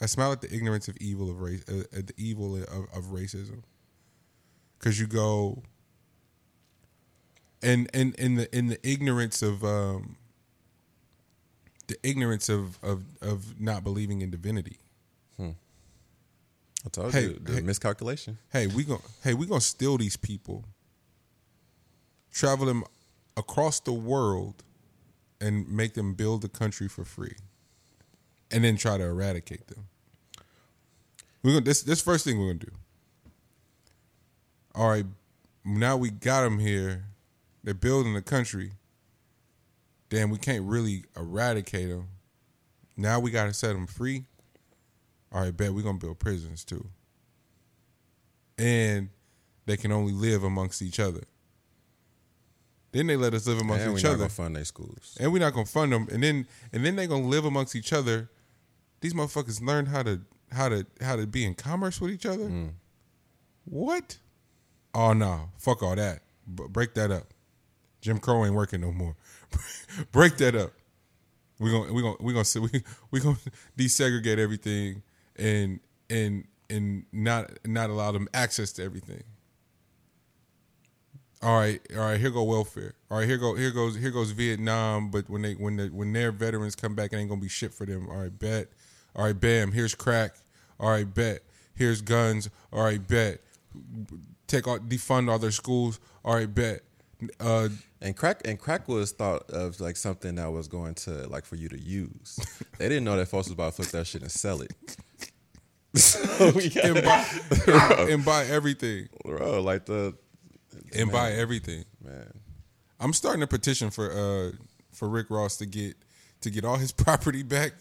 I smile at the ignorance of evil of race, uh, at the evil of, of racism. Because you go. And and in the in the ignorance of. Um, the ignorance of, of of not believing in divinity. Hmm. I told hey, you the hey, miscalculation. Hey, we gonna hey we gonna steal these people. Travel them across the world and make them build the country for free and then try to eradicate them. We're gonna this this first thing we're gonna do. All right, now we got them here. They're building the country. Damn, we can't really eradicate them. Now we gotta set them free. all right, bet we're going to build prisons too. And they can only live amongst each other. Then they let us live amongst and each other. And we're not going to fund their schools. And we're not going to fund them. And then and then they're going to live amongst each other. These motherfuckers learn how to how to, how to be in commerce with each other? Mm. What? Oh, no. Fuck all that. B- break that up. Jim Crow ain't working no more. Break that up. We're going we going we going to we we going to desegregate everything and and and not not allow them access to everything. All right, all right, here go welfare. All right, here go here goes here goes Vietnam, but when they when the, when their veterans come back, it ain't going to be shit for them. All right, bet. All right, bam, here's crack. All right, bet. Here's guns. All right, bet. Take all defund all their schools. All right, bet. Uh, and crack and crack was thought of like something that was going to like for you to use. They didn't know that folks was about to flip that shit and sell it. So we gotta, and, buy, and buy everything, bro. Like the and man, buy everything, man. I'm starting a petition for uh for Rick Ross to get to get all his property back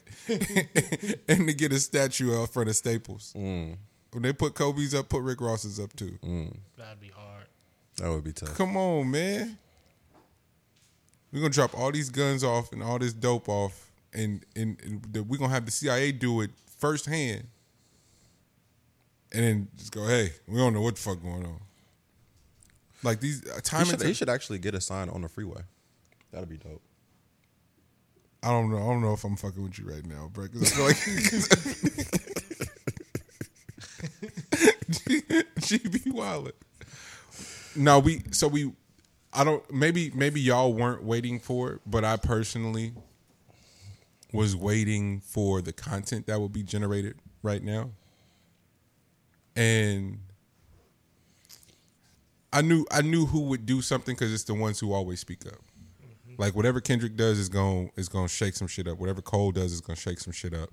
and to get a statue out front of Staples. Mm. When they put Kobe's up, put Rick Ross's up too. Mm. That'd be hard. That would be tough. Come on, man. We're going to drop all these guns off and all this dope off, and, and, and we're going to have the C I A do it firsthand. And then just go, hey, we don't know what the fuck going on. Like these uh, time he should, and time. He should actually get a sign on the freeway. That'd be dope. I don't know. I don't know if I'm fucking with you right now, bro. Because I feel like G B Wilder. No, we so we, I don't maybe maybe y'all weren't waiting for it, but I personally was waiting for the content that would be generated right now, and I knew I knew who would do something because it's the ones who always speak up. Mm-hmm. Like whatever Kendrick does is gonna is gonna shake some shit up. Whatever Cole does is gonna shake some shit up.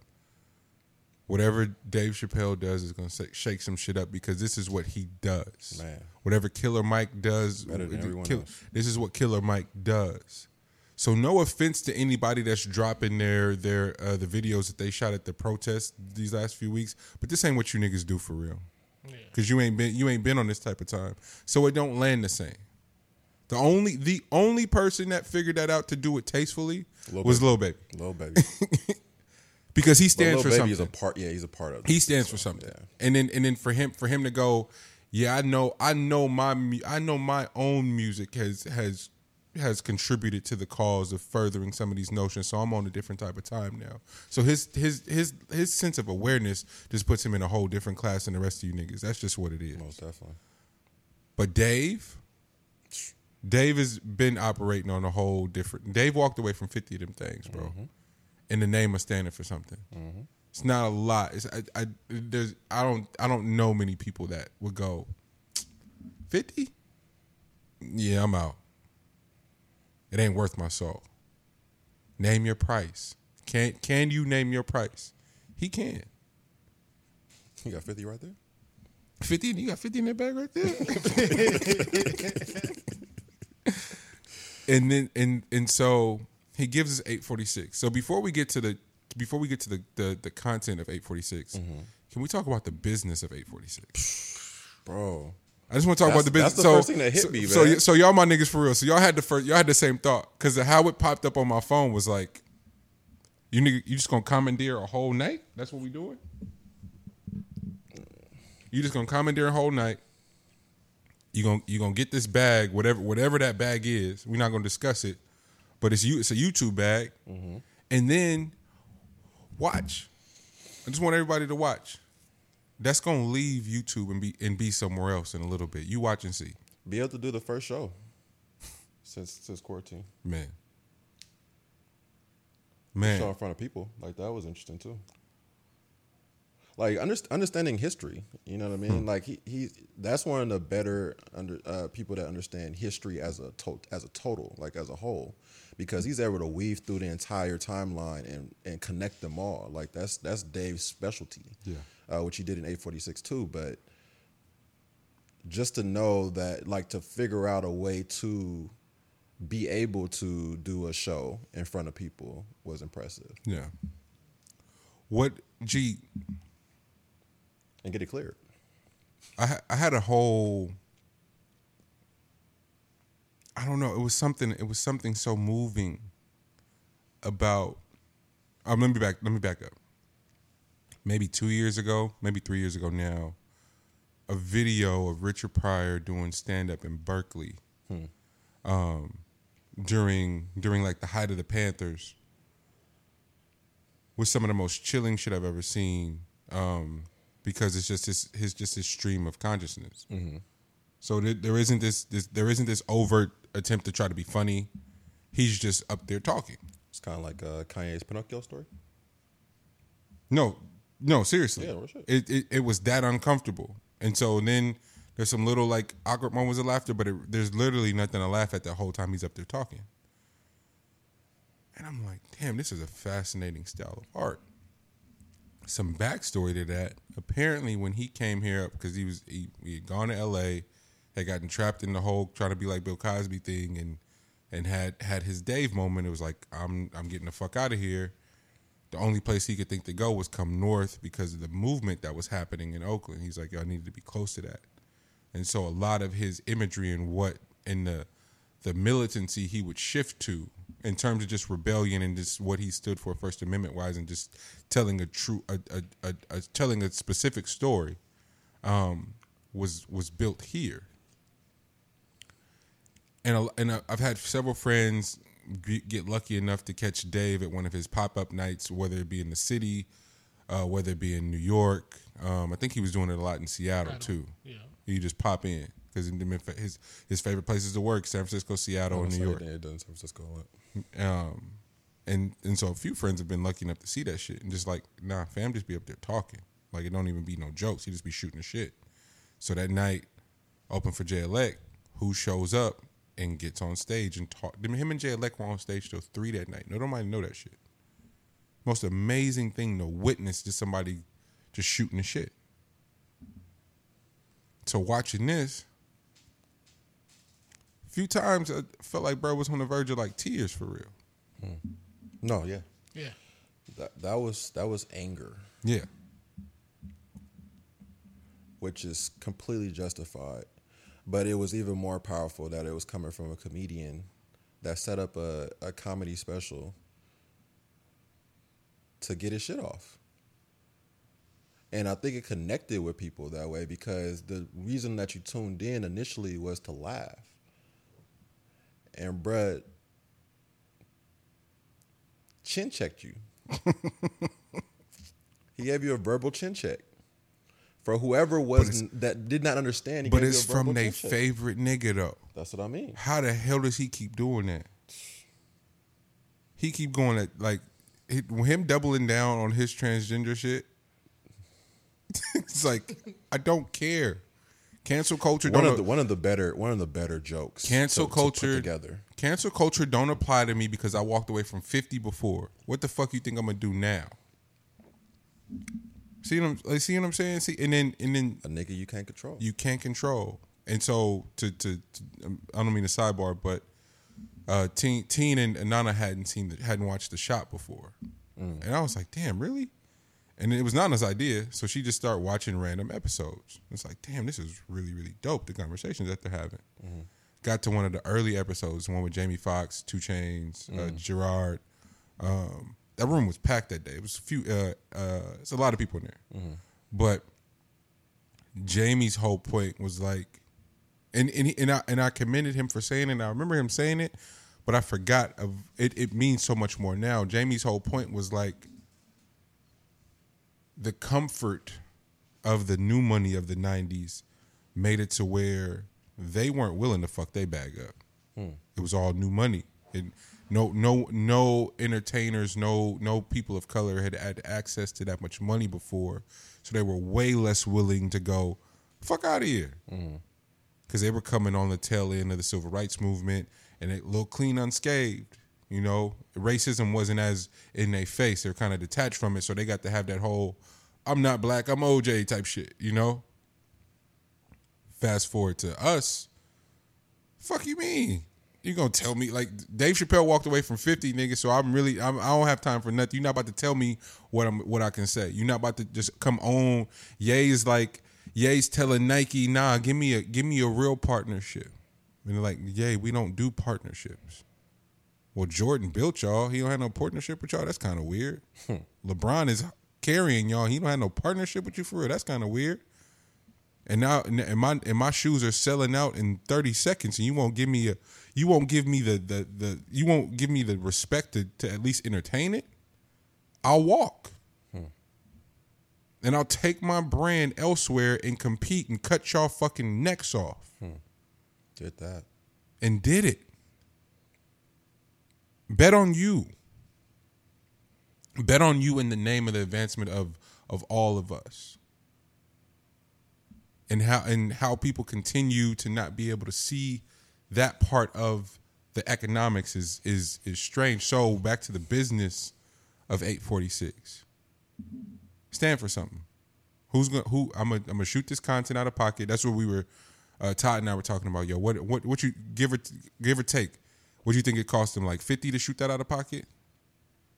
Whatever Dave Chappelle does is going to shake some shit up because this is what he does. Man. Whatever Killer Mike does, better than everyone kill, else. This is what Killer Mike does. So no offense to anybody that's dropping their their uh, the videos that they shot at the protest these last few weeks, but this ain't what you niggas do for real. Yeah. Cuz you ain't been you ain't been on this type of time. So it don't land the same. The only the only person that figured that out to do it tastefully Lil was Lil Baby. Lil Baby. Because he stands for something. He's a part, yeah, he's a part of. He stands for something, yeah. and then and then for him for him to go, yeah, I know, I know my, I know my own music has has has contributed to the cause of furthering some of these notions. So I'm on a different type of time now. So his his his his sense of awareness just puts him in a whole different class than the rest of you niggas. That's just what it is. Most definitely. But Dave, Dave has been operating on a whole different. Dave walked away from fifty of them things, bro. Mm-hmm. In the name of standing for something, mm-hmm. It's not a lot. It's, I, I, there's, I don't, I don't know many people that would go fifty. Yeah, I'm out. It ain't worth my salt. Name your price. Can can you name your price? He can. You got fifty right there. Fifty. You got fifty in that bag right there. and then and and so. He gives us eight forty-six. So before we get to the before we get to the the, the content of eight forty-six, mm-hmm. Can we talk about the business of eight forty-six, bro? I just want to talk that's, about the business. That's the so, first thing that hit so, me, man. So, so, so y'all my niggas for real. So y'all had the first, y'all had the same thought because how it popped up on my phone was like, you nigga, you just gonna commandeer a whole night? That's what we doing? You just gonna commandeer a whole night? You gonna you gonna get this bag, whatever whatever that bag is. We're not gonna discuss it. But it's you. It's a YouTube bag, mm-hmm. And then watch. I just want everybody to watch. That's gonna leave YouTube and be and be somewhere else in a little bit. You watch and see. Be able to do the first show since since quarantine. Man, man, show in front of people like that was interesting too. Like underst- understanding history, you know what I mean. Hmm. Like he, he, that's one of the better under uh, people that understand history as a to- as a total, like as a whole, because he's able to weave through the entire timeline and, and connect them all. Like that's that's Dave's specialty, yeah, uh, which he did in eight forty-six too. But just to know that, like, to figure out a way to be able to do a show in front of people was impressive. Yeah. What G. and get it cleared. I I had a whole. I don't know. It was something. It was something so moving. About, um, let me back. Let me back up. Maybe two years ago, maybe three years ago now, a video of Richard Pryor doing stand up in Berkeley, hmm. um, during during like the height of the Panthers, was some of the most chilling shit I've ever seen. Um, because it's just his, his just his stream of consciousness. Mm-hmm. So th- there isn't this, this there isn't this overt attempt to try to be funny. He's just up there talking. It's kind of like uh, Kanye's Pinocchio story. No, no, seriously. Yeah, it, it it was that uncomfortable, and so then there's some little like awkward moments of laughter, but it, there's literally nothing to laugh at the whole time he's up there talking. And I'm like, damn, this is a fascinating style of art. Some backstory to that: apparently, when he came here up, because he was he, he had gone to L A, had gotten trapped in the whole trying to be like Bill Cosby thing, and. And had, had his Dave moment. It was like, I'm I'm getting the fuck out of here. The only place he could think to go was come north because of the movement that was happening in Oakland. He's like, yo, I needed to be close to that. And so a lot of his imagery and what and the the militancy he would shift to in terms of just rebellion and just what he stood for First Amendment wise and just telling a true a, a, a, a telling a specific story um, was was built here. And and I've had several friends get lucky enough to catch Dave at one of his pop-up nights, whether it be in the city, uh, whether it be in New York. Um, I think he was doing it a lot in Seattle, too. Yeah. You just pop in because his his favorite places to work, San Francisco, Seattle, and New York. It does San Francisco a lot. Um, and, and so a few friends have been lucky enough to see that shit and just like, nah, fam, just be up there talking. Like, it don't even be no jokes. He just be shooting the shit. So that night, open for Jay Elect, who shows up? And gets on stage and talk. Him and Jay Elect were on stage till three that night. No, nobody know that shit. Most amazing thing to witness is somebody just shooting the shit. So watching this, a few times I felt like bro was on the verge of like tears for real. Hmm. No, yeah, yeah. That that was that was anger. Yeah, which is completely justified. But it was even more powerful that it was coming from a comedian that set up a, a comedy special to get his shit off. And I think it connected with people that way because the reason that you tuned in initially was to laugh. And Brett chin checked you. He gave you a verbal chin check. For whoever was that did not understand, he but it's from their favorite nigga though. That's what I mean. How the hell does he keep doing that? He keep going at like him doubling down on his transgender shit. It's like I don't care. Cancel culture. One don't of the one of the better one of the better jokes. Cancel to, culture to put together. Cancel culture don't apply to me because I walked away from fifty before. What the fuck you think I'm gonna do now? See what I'm like, see what I'm saying? See, and then and then a nigga you can't control. You can't control. And so to to, to I don't mean to sidebar, but uh, Teen Teen and Nana hadn't seen the, hadn't watched The Shop before, mm. and I was like, damn, really? And it was Nana's idea, so she just started watching random episodes. It's like, damn, this is really really dope. The conversations that they're having. Mm-hmm. Got to one of the early episodes, one with Jamie Foxx, Two Chainz, mm. uh, Gerard. Um, That room was packed that day. It was a few. Uh, uh, it's a lot of people in there. Mm-hmm. But Jamie's whole point was like, and and he, and I and I commended him for saying it. And I remember him saying it, but I forgot. Of it, it means so much more now. Jamie's whole point was like the comfort of the new money of the nineties made it to where they weren't willing to fuck they bag up. Mm. It was all new money. And No, no, no entertainers, no, no people of color had had access to that much money before, so they were way less willing to go fuck out of here because mm-hmm. they were coming on the tail end of the civil rights movement and it looked clean unscathed. You know, racism wasn't as in their face; they're kind of detached from it, so they got to have that whole "I'm not black, I'm O J" type shit. You know. Fast forward to us. Fuck you mean? you gonna tell me like Dave Chappelle walked away from fifty niggas, so I'm really I'm, I don't have time for nothing. You're not about to tell me what I'm what I can say. You're not about to just come on. Ye's like Ye's telling Nike, nah, give me a give me a real partnership. And they're like, Ye, we don't do partnerships. Well, Jordan built y'all. He don't have no partnership with y'all. That's kind of weird. Hmm. LeBron is carrying y'all. He don't have no partnership with you for real. That's kind of weird. And now, and my and my shoes are selling out in thirty seconds, and you won't give me a, you won't give me the the the you won't give me the respect to, to at least entertain it. I'll walk, hmm. and I'll take my brand elsewhere and compete and cut y'all fucking necks off. Hmm. Did that, and did it. Bet on you. Bet on you in the name of the advancement of of all of us. And how and how people continue to not be able to see that part of the economics is is is strange. So back to the business of eight forty-six. Stand for something. Who's gonna who? I'm gonna I'm gonna shoot this content out of pocket. That's what we were. Uh, Todd and I were talking about. Yo, what what what you give or give or take? What do you think it cost them? Like fifty to shoot that out of pocket?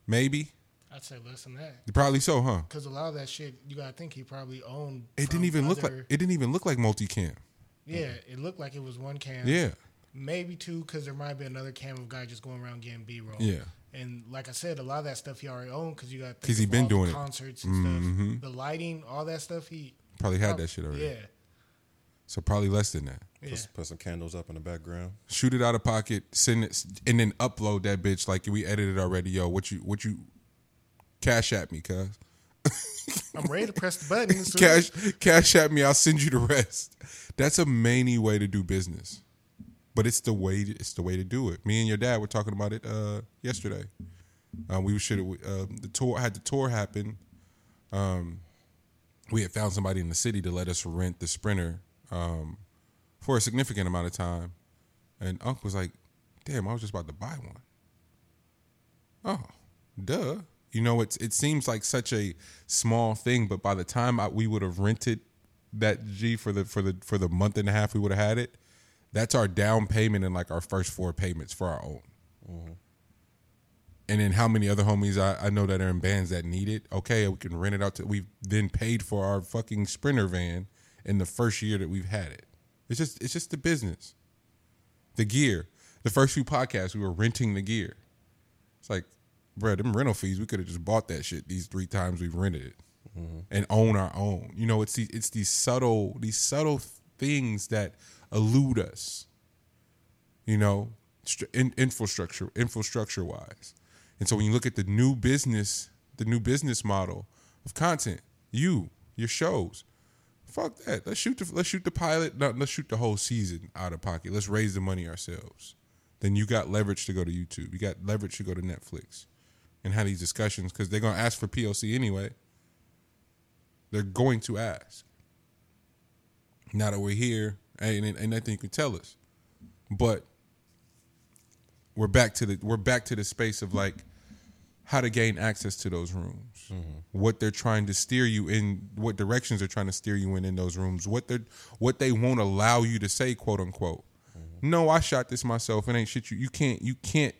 Maybe. I'd say less than that. Probably so, huh? Because a lot of that shit, you gotta think he probably owned. It didn't even other... look like it didn't even look like multi-cam. Yeah, it looked like it was one cam. Yeah, maybe two, because there might have been another cam of guy just going around getting B-roll. Yeah, and like I said, a lot of that stuff he already owned because you got because he been doing concerts it. and mm-hmm. stuff, the lighting, all that stuff. He probably had probably, that shit already. Yeah, so probably less than that. Yeah. Put, put some candles up in the background. Shoot it out of pocket, send it, and then upload that bitch like we edited already. Yo, what you what you. Cash at me, cuz. I'm ready to press the button. Cash, cash at me. I'll send you the rest. That's a many way to do business, but it's the way. It's the way to do it. Me and your dad were talking about it uh, yesterday. Uh, we should uh, the tour had the tour happen. Um, we had found somebody in the city to let us rent the Sprinter um, for a significant amount of time, and Unc was like, "Damn, I was just about to buy one." Oh, duh. You know, it's it seems like such a small thing, but by the time I, we would have rented that G for the for the for the month and a half we would have had it, that's our down payment and like our first four payments for our own. Mm-hmm. And then how many other homies I, I know that are in bands that need it? Okay, we can rent it out to. We've then paid for our fucking Sprinter van in the first year that we've had it. It's just it's just the business, the gear. The first few podcasts we were renting the gear. It's like. Bro, them rental fees, we could have just bought that shit these three times we've rented it mm-hmm. and own our own. You know, it's, the, it's these subtle these subtle things that elude us, you know, in, infrastructure, infrastructure-wise. And so when you look at the new business, the new business model of content, you, your shows, fuck that. Let's shoot the, let's shoot the pilot. No, let's shoot the whole season out of pocket. Let's raise the money ourselves. Then you got leverage to go to YouTube. You got leverage to go to Netflix. And have these discussions because they're going to ask for P O C anyway. They're going to ask. Now that we're here, ain't, ain't nothing you can tell us. But we're back to the we're back to the space of like how to gain access to those rooms, mm-hmm. what they're trying to steer you in, what directions they're trying to steer you in in those rooms, what they what they won't allow you to say, quote unquote. Mm-hmm. No, I shot this myself. It ain't shit. You you can't you can't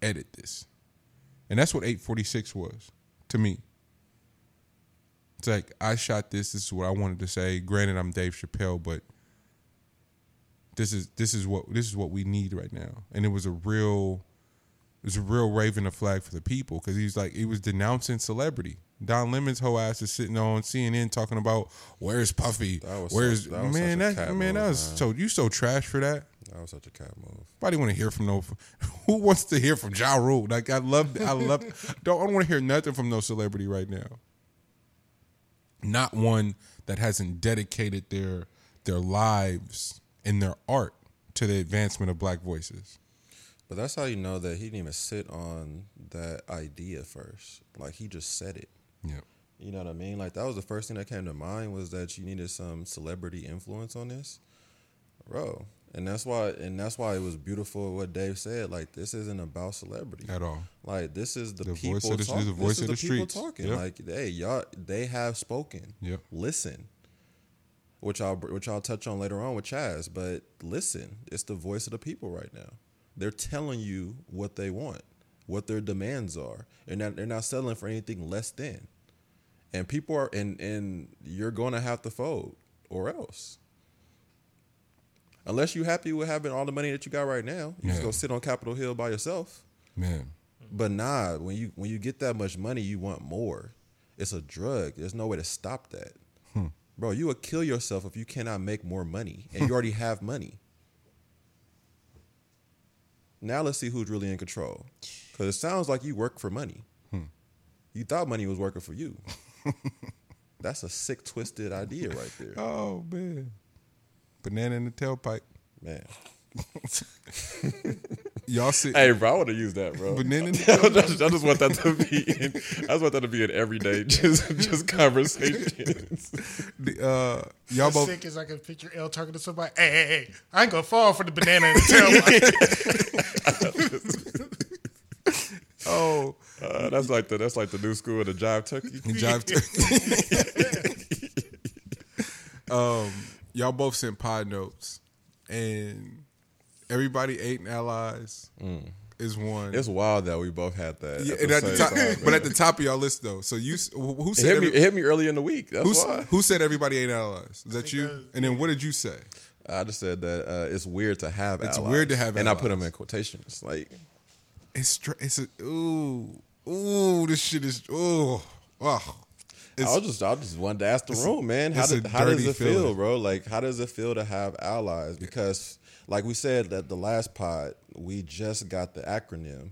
edit this. And that's what eight forty-six was to me. It's like, I shot this. This is what I wanted to say. Granted, I'm Dave Chappelle, but this is this is what this is what we need right now. And it was a real, it was a real waving a flag for the people because he was like, he was denouncing celebrity. Don Lemon's whole ass is sitting on C N N talking about where's Puffy, where's such, that was man, that man, move, that was man. So you so trash for that. That was such a cat move. Nobody want to hear from no. Who wants to hear from Ja Rule? Like I love, I love. don't I don't want to hear nothing from no celebrity right now. Not one that hasn't dedicated their their lives and their art to the advancement of Black voices. But that's how you know that he didn't even sit on that idea first. Like he just said it. Yeah. You know what I mean? Like that was the first thing that came to mind was that you needed some celebrity influence on this, bro. And that's why, and that's why it was beautiful what Dave said. Like this isn't about celebrity at all. Like this is the, the people talking. This is the voice of the streets talking. Yep. Like hey, y'all, they have spoken. Yep. Listen, which I'll which I'll touch on later on with Chaz. But listen, it's the voice of the people right now. They're telling you what they want, what their demands are. And they're, they're not settling for anything less than. And people are, and, and you're going to have to fold or else. Unless you're happy with having all the money that you got right now, you yeah. just go sit on Capitol Hill by yourself. Man. But nah, when you when you get that much money, you want more. It's a drug. There's no way to stop that. Hmm. Bro, you will kill yourself if you cannot make more money, and you already have money. Now let's see who's really in control. Because it sounds like you work for money. Hmm. You thought money was working for you. That's a sick, twisted idea right there. Oh, man. Banana in the tailpipe. Man. Y'all see? Hey, bro, I want to use that, bro. Banana in the tailpipe. I just want that to be in, I just want that to be an everyday just, just conversation. The, uh, y'all as both sick as I can picture L talking to somebody. Hey, hey, hey. I ain't going to fall for the banana in the tailpipe. Oh. Uh, that's like the that's like the new school of the Jive Turkey. Jive Turkey. um Y'all both sent pod notes, and everybody ate and allies mm. is one. It's wild that we both had that. Yeah, at the at the top, time, but at the top of y'all list though. So you who said it hit, every, me, it hit me early in the week. That's who, why. Who said everybody ate and allies? Is that you? Does. And then what did you say? I just said that uh, it's weird to have. It's allies. Weird to have, and allies. I put them in quotations. Like it's it's a, ooh ooh this shit is ooh oh. It's, I'll just, I'll just wanted to ask the room, man. How, did, how does it feel, feeling. bro? Like, how does it feel to have allies? Because, like we said at the last pod, we just got the acronym,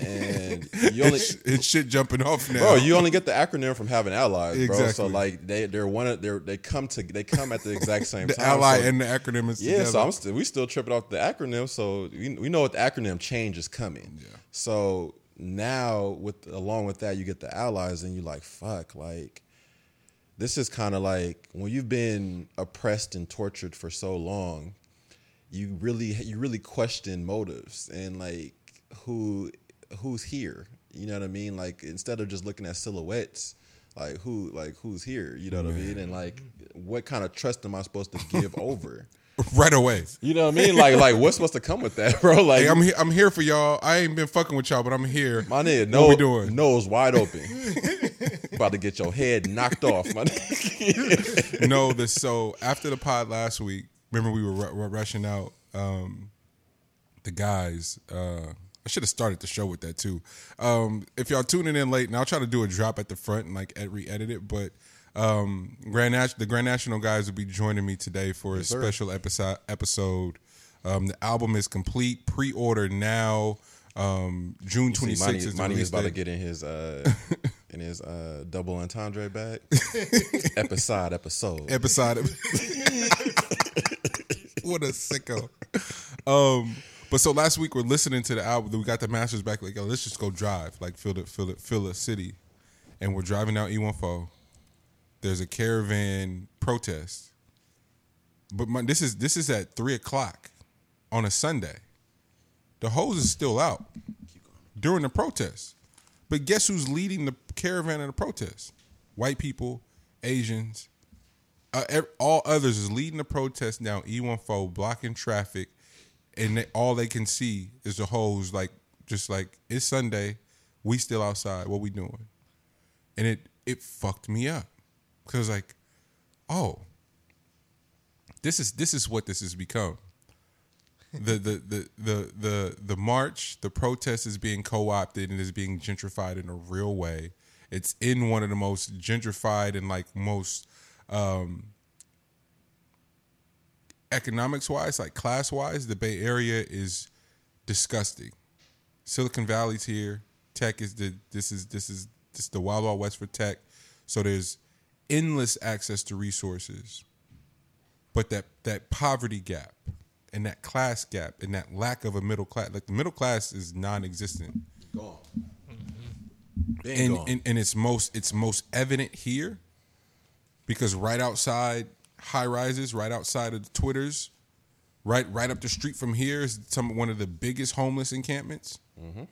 and you only it's, it's shit jumping off now, bro. You only get the acronym from having allies, bro. Exactly. So, like, they they're one of they they come to they come at the exact same the time. The ally so, and the acronym is yeah. Together. So I'm still we still tripping off the acronym. So we we know what the acronym change is coming. Yeah. So. Now, with along with that, you get the allies, and you're like, fuck, like, this is kind of like when you've been oppressed and tortured for so long, you really you really question motives and like who who's here, you know what I mean? Like instead of just looking at silhouettes, like who like who's here, you know what Man. I mean? And like what kind of trust am I supposed to give over? Right away, you know what I mean. Like, like what's supposed to come with that, bro? Like, hey, I'm here, I'm here for y'all. I ain't been fucking with y'all, but I'm here. My nigga, no, what we doing? Nose wide open, about to get your head knocked off, my nigga. No, this. So after the pod last week, remember we were, r- were rushing out. Um, the guys, uh, I should have started the show with that too. Um, if y'all tuning in late, and I'll try to do a drop at the front and like re-edit it, but. Um, Grand National, the Grand National guys will be joining me today for a yes, special episode. Episode. Um, the album is complete. Pre-order now. Um, June twenty-sixth. Monty is, Monty is about day. to get in his uh, in his uh, double entendre bag. episode, episode, episode. What a sicko. Um, but so last week we're listening to the album. We got the masters back. Like, oh, let's just go drive. Like, fill the fill the fill the city, and we're driving out E fourteen. There's a caravan protest, but my, this is this is at three o'clock on a Sunday. The hose is still out during the protest, but guess who's leading the caravan of the protest? White people, Asians, uh, all others is leading the protest now. E fourteen blocking traffic, and they, all they can see is the hose. Like just like it's Sunday, we still outside. What we doing? And it it fucked me up. Because like, oh, this is this is what this has become. The the the the the the march, the protest is being co-opted and is being gentrified in a real way. It's in one of the most gentrified and like most um, economics wise, like class wise, the Bay Area is disgusting. Silicon Valley's here. Tech is the this is this is this is the Wild Wild West for tech. So there's endless access to resources, but that that poverty gap and that class gap and that lack of a middle class, like the middle class is non-existent. Gone. Mm-hmm. And, gone. And, and it's most it's most evident here because right outside high rises, right outside of the Twitters, right right up the street from here is some one of the biggest homeless encampments. Mm-hmm.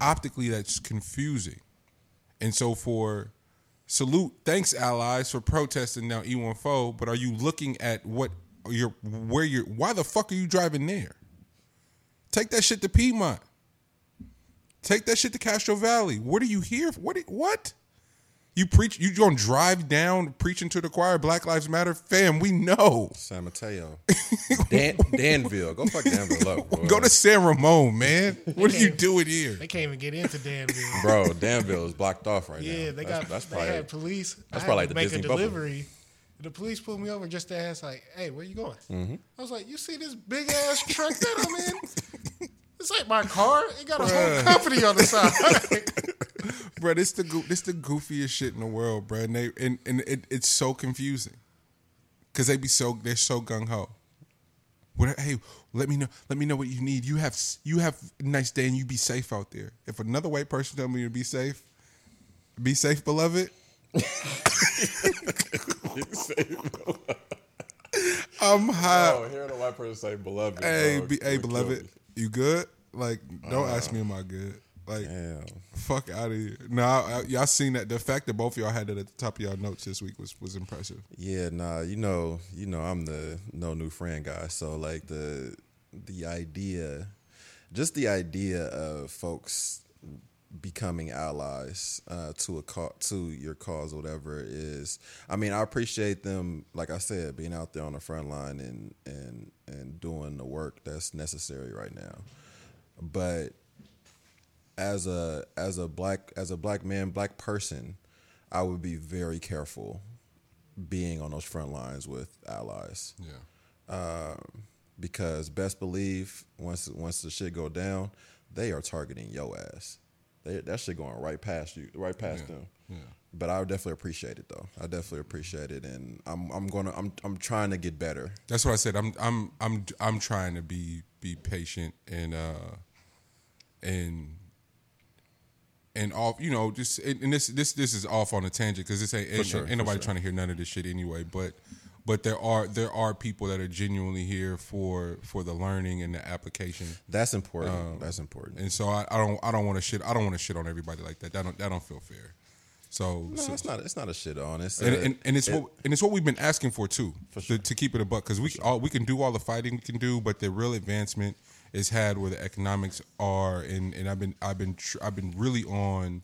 Optically, that's confusing, and so for. Salute, thanks, allies, for protesting now E fourteen. But are you looking at what you're, where you're? Why the fuck are you driving there? Take that shit to Piedmont. Take that shit to Castro Valley. What are you here for? What? What? You preach? You gonna drive down preaching to the choir? Black Lives Matter, fam. We know. San Mateo, Dan- Danville. Go fuck Danville up, bro. Go to San Ramon, man. What are you doing here? They can't even get into Danville, bro. Danville is blocked off right yeah, now. Yeah, they got. That's, that's they probably, had police. That's probably like the Disney bubble. Delivery. The police pulled me over just to ask, like, "Hey, where you going?" Mm-hmm. I was like, "You see this big ass truck that I'm in? It's like my car. It got a Bruh. whole company on the side." Bro, this the this the goofiest shit in the world, bro. And they and, and it, it's so confusing because they be so they're so gung ho. Hey, let me know. Let me know what you need. You have you have a nice day and you be safe out there. If another white person tell me to be safe, be safe, beloved. I'm high. Oh, hearing a white person say beloved. Hey, be, hey beloved, you good? Like, don't uh, ask me am I good. Like, damn. Fuck out of here. Nah, y'all seen that. The fact that both of y'all had it at the top of y'all notes this week was, was impressive. Yeah, nah, you know, you know, I'm the no new friend guy. So like the the idea, just the idea of folks becoming allies uh, to a ca- to your cause, whatever is. I mean, I appreciate them, like I said, being out there on the front line and and and doing the work that's necessary right now. But as a as a black as a black man, black person, I would be very careful being on those front lines with allies. Yeah, uh, because best believe once once the shit go down, they are targeting your ass. They, that shit going right past you, right past yeah, them. Yeah. But I definitely appreciate it, though. I definitely appreciate it, and I'm I'm gonna I'm I'm trying to get better. That's what I said. I'm I'm I'm I'm trying to be be patient and uh and and off. You know, just and, and this this this is off on a tangent because this ain't, ain't, sure, ain't nobody sure. trying to hear none of this shit anyway. But but there are there are people that are genuinely here for for the learning and the application. That's important. Um, That's important. And so I, I don't I don't want to shit I don't want to shit on everybody like that. That don't that don't feel fair. So no, so, it's not it's not a shit on. It's and, a, and, and it's it, what and it's what we've been asking for too. For sure. to, to keep it a buck because we sure. all we can do all the fighting we can do, but the real advancement is had where the economics are. And, and I've been I've been tr- I've been really on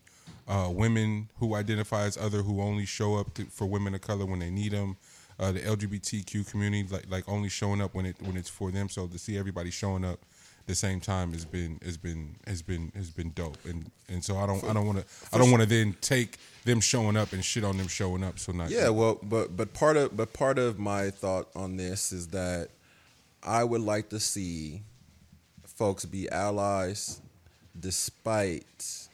uh, women who identify as other who only show up to, for women of color when they need them. Uh, the L G B T Q community, like like only showing up when it when it's for them. So to see everybody showing up at the same time has been has been has been has been dope. And and so I don't for, I don't want to I don't want to then take them showing up and shit on them showing up. So not yeah. Well, but but part of but part of my thought on this is that I would like to see folks be allies, despite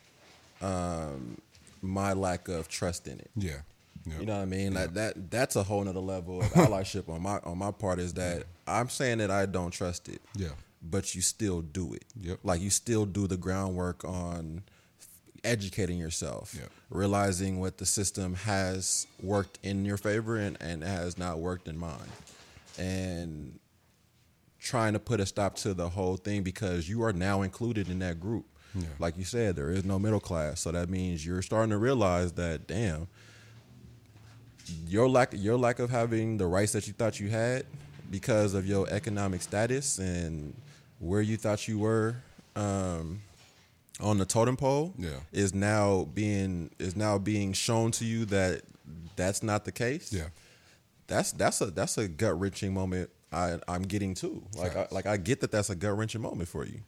um, my lack of trust in it. Yeah. Yep. You know what I mean? Yep. Like that that's a whole nother level of allyship on my on my part is that yeah. I'm saying that I don't trust it. Yeah. But you still do it. Yep. Like you still do the groundwork on educating yourself, yep. realizing what the system has worked in your favor and, and has not worked in mine. And trying to put a stop to the whole thing because you are now included in that group. Yeah. Like you said, there is no middle class. So that means you're starting to realize that, damn, Your lack, your lack of having the rights that you thought you had because of your economic status and where you thought you were um, on the totem pole yeah. is now being is now being shown to you that that's not the case. Yeah, that's that's a that's a gut wrenching moment. I, I'm getting too. Like I, like I get that that's a gut wrenching moment for you.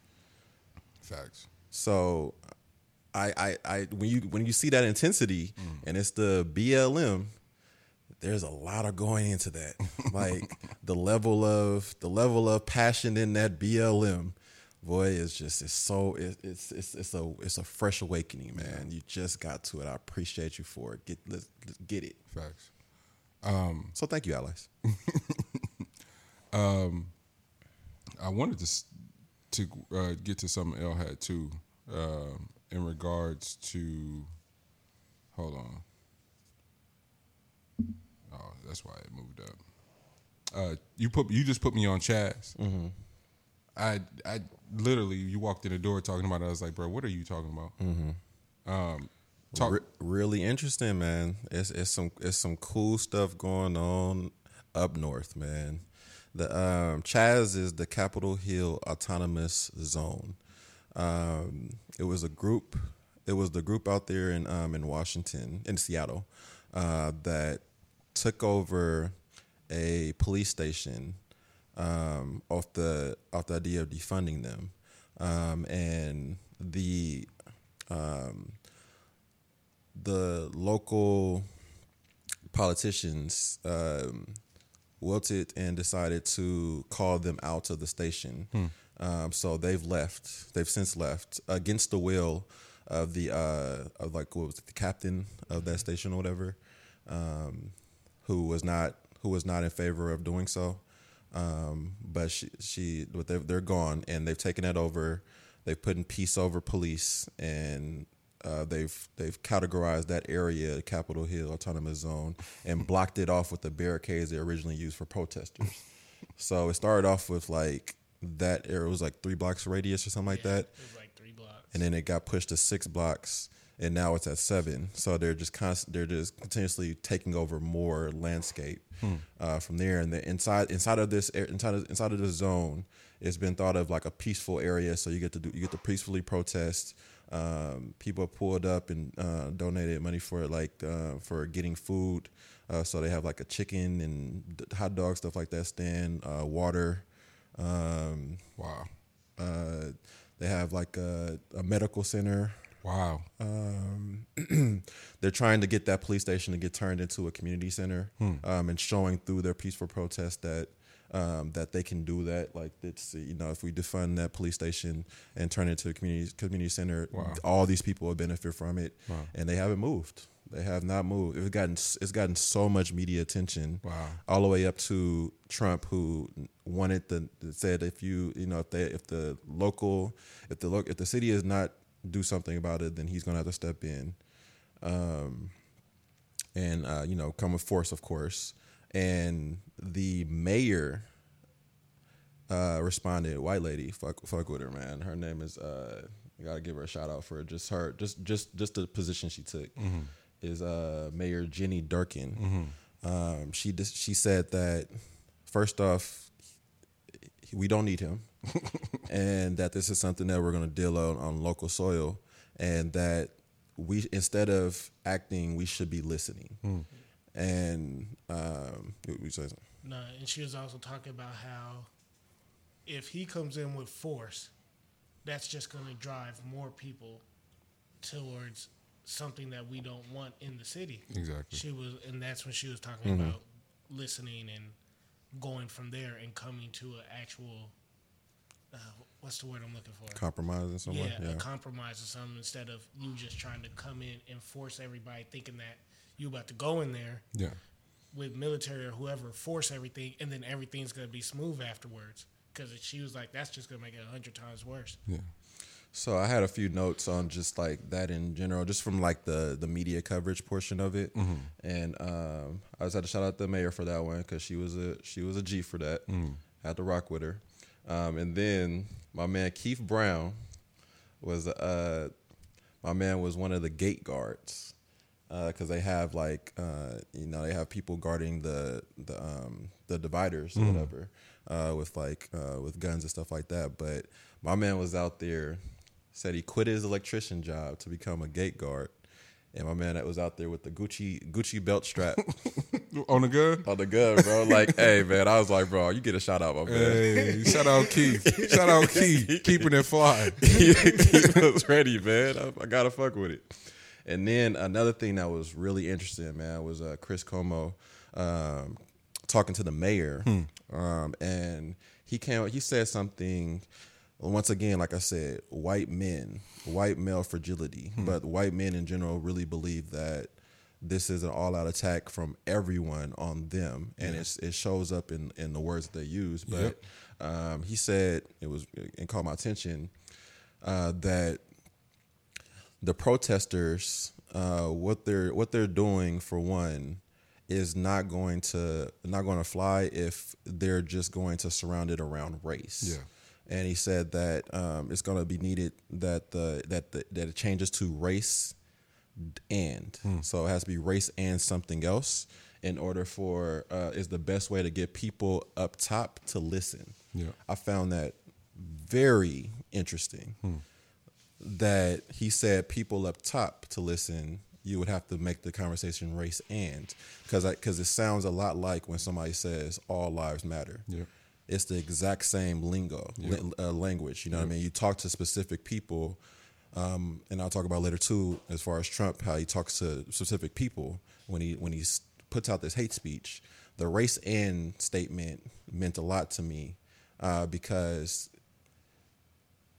Facts. So, I, I I when you when you see that intensity mm. and it's the B L M. There's a lot of going into that, like the level of the level of passion in that B L M. Boy, it's just it's so it, it's it's it's a it's a fresh awakening, man. You just got to it. I appreciate you for it. Get let's, let's get it. Facts. Um, so thank you, allies. um, I wanted to to uh, get to something El had too, uh, in regards to. Hold on. Oh, that's why it moved up. Uh, you put you just put me on Chaz. Mm-hmm. I I literally you walked in the door talking about it. I was like, bro, what are you talking about? Mm-hmm. Um, talk- Re- really interesting, man. It's it's some it's some cool stuff going on up north, man. The um, Chaz is the Capitol Hill Autonomous Zone. Um, it was a group. It was the group out there in um, in Washington, in Seattle, uh, that took over a police station um, off the off the idea of defunding them, um, and the um, the local politicians um, wilted and decided to call them out of the station. Hmm. Um, so they've left. They've since left against the will of the uh, of like what was it, the captain of that station or whatever, um, who was not who was not in favor of doing so. Um, but she she but they're, they're gone and they've taken it over. They've put in peace over police, and uh, they've they've categorized that area, Capitol Hill Autonomous Zone, and blocked it off with the barricades they originally used for protesters. So it started off with like that area was like three blocks radius or something like yeah, that. It was like three blocks, and then it got pushed to six blocks, and now it's at seven. So they're just const- they're just continuously taking over more landscape hmm. uh, from there. And the inside inside of this inside of, inside of this zone, it's been thought of like a peaceful area. So you get to do you get to peacefully protest. Um, people pulled up and uh, donated money for like uh, for getting food. Uh, so they have like a chicken and hot dog stuff like that stand, uh, water. Um, wow. Uh, they have like a, a medical center. Wow. Um, they're trying to get that police station to get turned into a community center, hmm. um, and showing through their peaceful protest that um, that they can do that. Like it's, you know, if we defund that police station and turn it into a community community center, wow. all these people will benefit from it, wow. and they haven't moved. They have not moved. It's gotten it's gotten so much media attention. Wow. All the way up to Trump, who wanted the said if you you know if they if the local if the local if the city is not do something about it, then he's going to have to step in, um, and uh, you know come with force, of course. And the mayor uh, responded, "White lady, fuck, fuck with her, man. Her name is. Uh, I gotta give her a shout out for just her, just just just the position she took. Mm-hmm. Is uh, Mayor Jenny Durkin. Mm-hmm. Um, she dis- she said that first off, we don't need him." And that this is something that we're going to deal on on local soil, and that we instead of acting, we should be listening. Mm. And um, what you say something? No, and she was also talking about how if he comes in with force, that's just going to drive more people towards something that we don't want in the city. Exactly. She was, and that's when she was talking mm-hmm. about listening and going from there and coming to an actual. Uh, what's the word I'm looking for? Compromise or something? Yeah, yeah, a compromise or something instead of you just trying to come in and force everybody thinking that you about to go in there yeah. with military or whoever, force everything, and then everything's going to be smooth afterwards. Because she was like, that's just going to make it a hundred times worse. Yeah. So I had a few notes on just like that in general, just from like the, the media coverage portion of it. Mm-hmm. And um, I just had to shout out the mayor for that one because she was a she was a G for that. Mm. I had to rock with her. Um, and then my man Keith Brown was uh, my man was one of the gate guards because uh, they have like uh, you know they have people guarding the the um, the dividers mm. or whatever uh, with like uh, with guns and stuff like that. But my man was out there, said he quit his electrician job to become a gate guard. And my man that was out there with the Gucci Gucci belt strap. On the gun? On the gun, bro. Like, hey, man, I was like, bro, you get a shout out, my man. Hey, shout out Keith. Shout out Keith. Keeping it fly. Keith was ready, man. I, I got to fuck with it. And then another thing that was really interesting, man, was uh, Chris Como um, talking to the mayor. Hmm. Um, and he came. He said something... Once again, like I said, white men, white male fragility, hmm. but white men in general really believe that this is an all-out attack from everyone on them, and yeah. it's, it shows up in, in the words that they use. But yep. um, he said, it was and caught my attention, uh, that the protesters, uh, what they're what they're doing for one is not going to not going to fly if they're just going to surround it around race. Yeah. And he said that um, it's going to be needed that the that the, that it changes to race and. Hmm. So it has to be race and something else. in order for uh, is the best way to get people up top to listen. Yeah. I found that very interesting hmm. that he said people up top to listen, you would have to make the conversation race and because because it sounds a lot like when somebody says all lives matter. Yeah. It's the exact same lingo, yep. uh, language. You know yep. what I mean? You talk to specific people, um, and I'll talk about later too, as far as Trump, how he talks to specific people when he when he puts out this hate speech. The race and statement meant a lot to me uh, because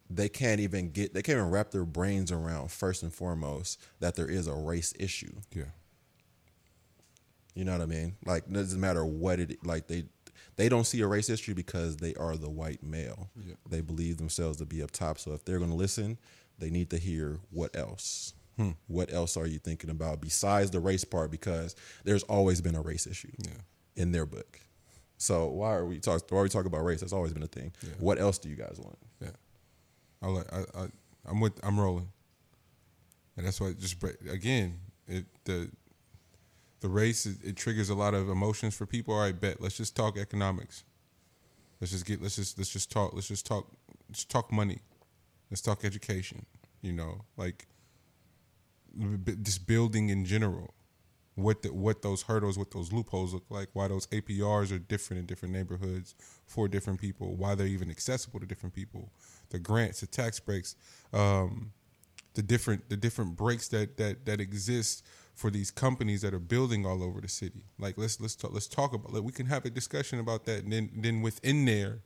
they can't even get they can't even wrap their brains around first and foremost that there is a race issue. Yeah, you know what I mean? Like it doesn't matter what it like they. They don't see a race issue because they are the white male. Yeah. They believe themselves to be up top. So if they're going to listen, they need to hear what else. Hmm. What else are you thinking about besides the race part? Because there's always been a race issue yeah. in their book. So why are we talking? Why are we talking about race? That's always been a thing. Yeah. What else do you guys want? Yeah, I like. I, I I'm with. I'm rolling, and that's why it just again it the. The race, it, it triggers a lot of emotions for people. All right, bet. Let's just talk economics. Let's just get. Let's just. Let's just talk. Let's just talk. Let's talk money. Let's talk education. You know, like just building in general. What the, what those hurdles, what those loopholes look like. Why those A P Rs are different in different neighborhoods for different people. Why they're even accessible to different people. The grants, the tax breaks, um, the different the different breaks that that that exist. For these companies that are building all over the city, like let's let's talk, let's talk about. Like, we can have a discussion about that, and then then within there,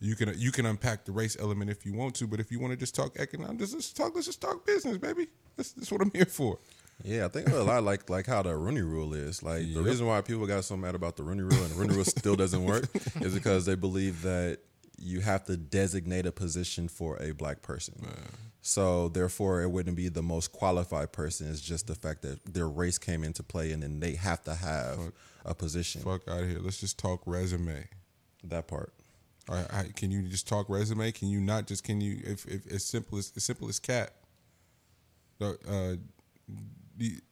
you can you can unpack the race element if you want to. But if you want to just talk economics, let's talk let's just talk business, baby. That's, that's what I'm here for. Yeah, I think a lot like like how the Rooney Rule is. Like yep. the reason why people got so mad about the Rooney Rule and the Rooney Rule still doesn't work is because they believe that you have to designate a position for a black person. Man. So, therefore, it wouldn't be the most qualified person. It's just the fact that their race came into play and then they have to have fuck, a position. Fuck out of here. Let's just talk resume. That part. All right, all right, can you just talk resume? Can you not just, can you, if, if as simple as, as simple as cat. Uh, uh,